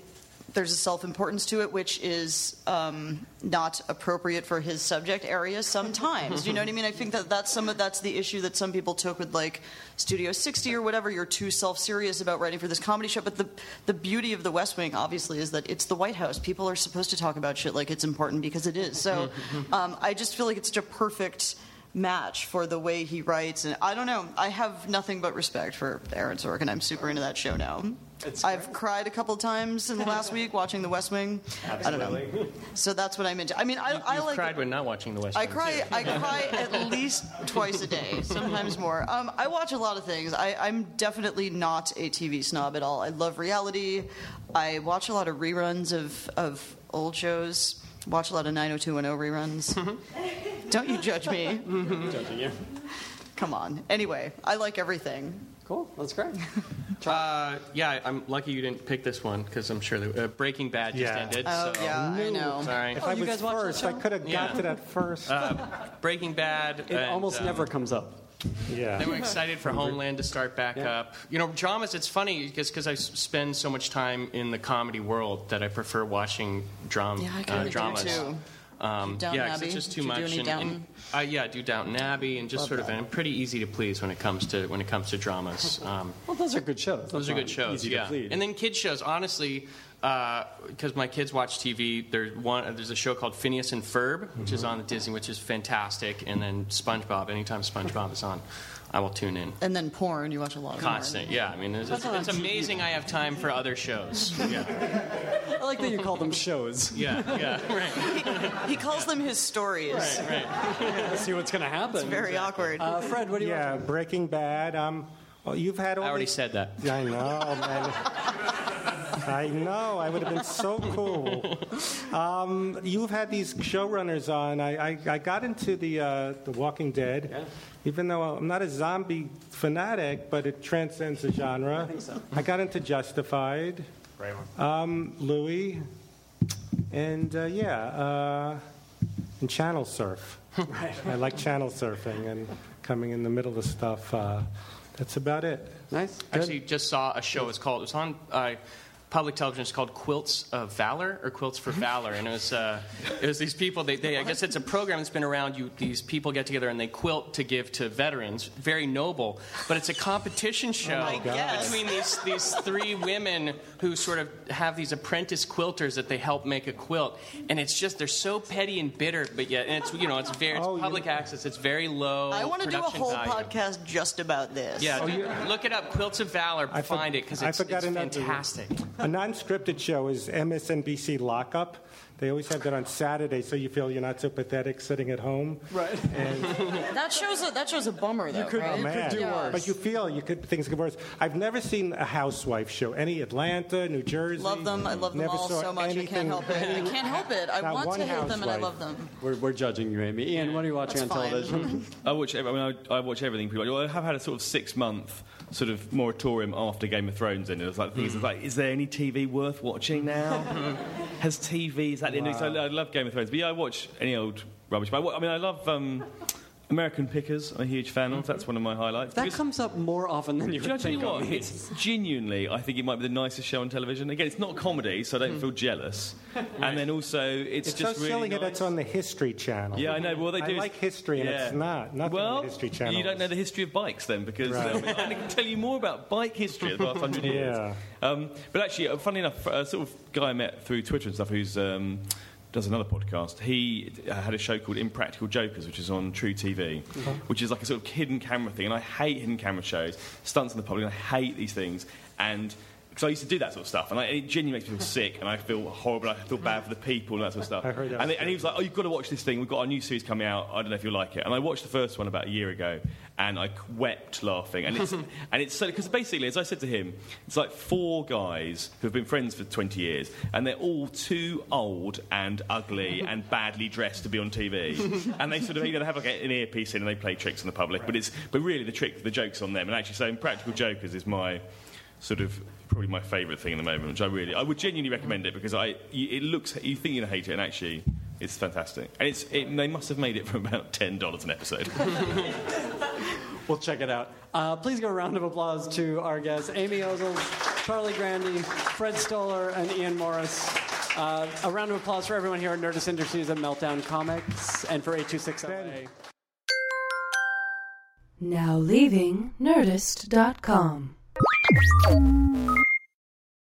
there's a self-importance to it, which is um, not appropriate for his subject area sometimes. Do you know what I mean? I think that that's some of that's the issue that some people took with like Studio sixty or whatever. You're too self-serious about writing for this comedy show. But the the beauty of The West Wing, obviously, is that it's the White House. People are supposed to talk about shit like it's important because it is. So um, I just feel like it's such a perfect match for the way he writes. And I don't know. I have nothing but respect for Aaron Sorkin. I'm super into that show now. It's I've great. cried a couple times in the last week watching The West Wing. Absolutely. I don't know. So that's what I'm into. I mean, I, you, I like. I cried when not watching The West Wing. I cry. I cry at least twice a day, sometimes more. Um, I watch a lot of things. I, I'm definitely not a T V snob at all. I love reality. I watch a lot of reruns of of old shows. Watch a lot of nine oh two one oh reruns. Mm-hmm. Don't you judge me? Mm-hmm. Judging you. Come on. Anyway, I like everything. Cool. That's great. uh, yeah, I'm lucky you didn't pick this one because I'm sure the, uh, Breaking Bad just yeah. ended. Oh, so. yeah, I know. Sorry. If oh, I was you guys first, I could have yeah. got to that first. Uh, Breaking Bad. It and, almost um, never comes up. Yeah. They were excited for Homeland to start back yeah. up. You know, dramas, it's funny because I spend so much time in the comedy world that I prefer watching dram- yeah, I uh, dramas. Yeah, too. Um, Downton yeah, because it's just too Did much. Do and, and, uh, yeah, do Downton Abbey and just Love sort that. of, and I'm pretty easy to please when it comes to when it comes to dramas. Um, well, those are good shows. Those, those are good shows. Yeah, and then kids shows, honestly, because uh, my kids watch T V. There's one. There's a show called Phineas and Ferb, which mm-hmm. is on the Disney, which is fantastic. And then SpongeBob. Anytime SpongeBob is on, I will tune in. And then porn. You watch a lot of constant. Porn. Yeah, I mean, it's, it's, it's amazing. I have time for other shows. Yeah. I like that you call them shows. Yeah, yeah, right. He, he calls yeah. them his stories. Right, right. Yeah, let's see what's going to happen. It's very exactly. awkward. Uh, Fred, what do you? Yeah, watching? Breaking Bad. Um, well, you've had. All I already these... said that. I know, man. I know. I would have been so cool. Um, you've had these showrunners on. I, I, I got into the uh, The Walking Dead, yeah. even though I'm not a zombie fanatic, but it transcends the genre. I think so. I got into Justified. Great one. Um, Louis, and uh, yeah, uh, and Channel Surf. Right. I like channel surfing and coming in the middle of stuff. Uh, that's about it. Nice. Good. Actually, just saw a show. It's called. It's on. Uh, Public television is called Quilts of Valor or Quilts for Valor, and it was uh, it was these people. They, they I guess it's a program that's been around. You these people get together and they quilt to give to veterans. Very noble, but it's a competition show oh between these these three women who sort of have these apprentice quilters that they help make a quilt, and it's just they're so petty and bitter, but yet and it's you know it's very it's oh, public yeah. access. It's very low. I want to do a whole value. podcast just about this. Yeah, oh, do, yeah, look it up, Quilts of Valor. I find for, it because it's, it's fantastic. A non-scripted show is M S N B C Lockup. They always have that on Saturday, so you feel you're not so pathetic sitting at home. Right. And that shows a, that shows a bummer, though. You could, right? you could do yeah. worse. But you feel you could things could worse. I've never seen a housewife show. Any Atlanta, New Jersey. Love them. I love them all so much. Anything. I can't help it. I can't help it. I not want to hate housewife. them, and I love them. We're, we're judging you, Amy. Ian, what are you watching That's on fine. television? I watch. I mean, I, I watch everything. Pretty much. I have had a sort of six-month sort of moratorium after Game of Thrones ended. It's like, mm. it's like, is there any T V worth watching now? Has T V is that Wow. So I love Game of Thrones, but yeah, I watch any old rubbish. But I, I mean, I love um, American Pickers. I'm a huge fan of. That's one of my highlights. That because comes up more often than you would think. What? It's genuinely, I think it might be the nicest show on television. Again, it's not comedy, so I don't mm. feel jealous. Right. And then also, it's, it's just so really nice. It's on the History Channel. Yeah, I know. Well, they do. I like history, and yeah. it's not nothing well, on the History Channel. You don't know the history of bikes then, because right. um, I can tell you more about bike history in the past hundred years. Yeah. Um, but actually, funny enough, a sort of guy I met through Twitter and stuff who's um, does another podcast, he had a show called Impractical Jokers, which is on True T V, mm-hmm. which is like a sort of hidden camera thing, and I hate hidden camera shows, stunts in the public, and I hate these things, and because I used to do that sort of stuff, and I, it genuinely makes me feel sick, and I feel horrible, and I feel bad for the people and that sort of stuff. I heard that and, they, and he was like, oh, you've got to watch this thing, we've got our new series coming out, I don't know if you'll like it. And I watched the first one about a year ago, and I wept laughing. And it's and it's so because basically, as I said to him, it's like four guys who've been friends for twenty years, and they're all too old and ugly and badly dressed to be on T V. And they sort of, you know, they have like an earpiece in and they play tricks on the public. Right. But it's but really the trick, the joke's on them. And actually, so Impractical Jokers is my sort of probably my favourite thing at the moment, which I really I would genuinely recommend it because I it looks you think you're gonna hate it and actually it's fantastic. And it's it, they must have made it for about ten dollars an episode. We'll check it out. Uh, please give a round of applause to our guests, Amy Ozols, Charlie Grandy, Fred Stoller, and Iain Morris. Uh, a round of applause for everyone here at Nerdist Industries and Meltdown Comics, and for eight two six L A. Now leaving Nerdist dot com.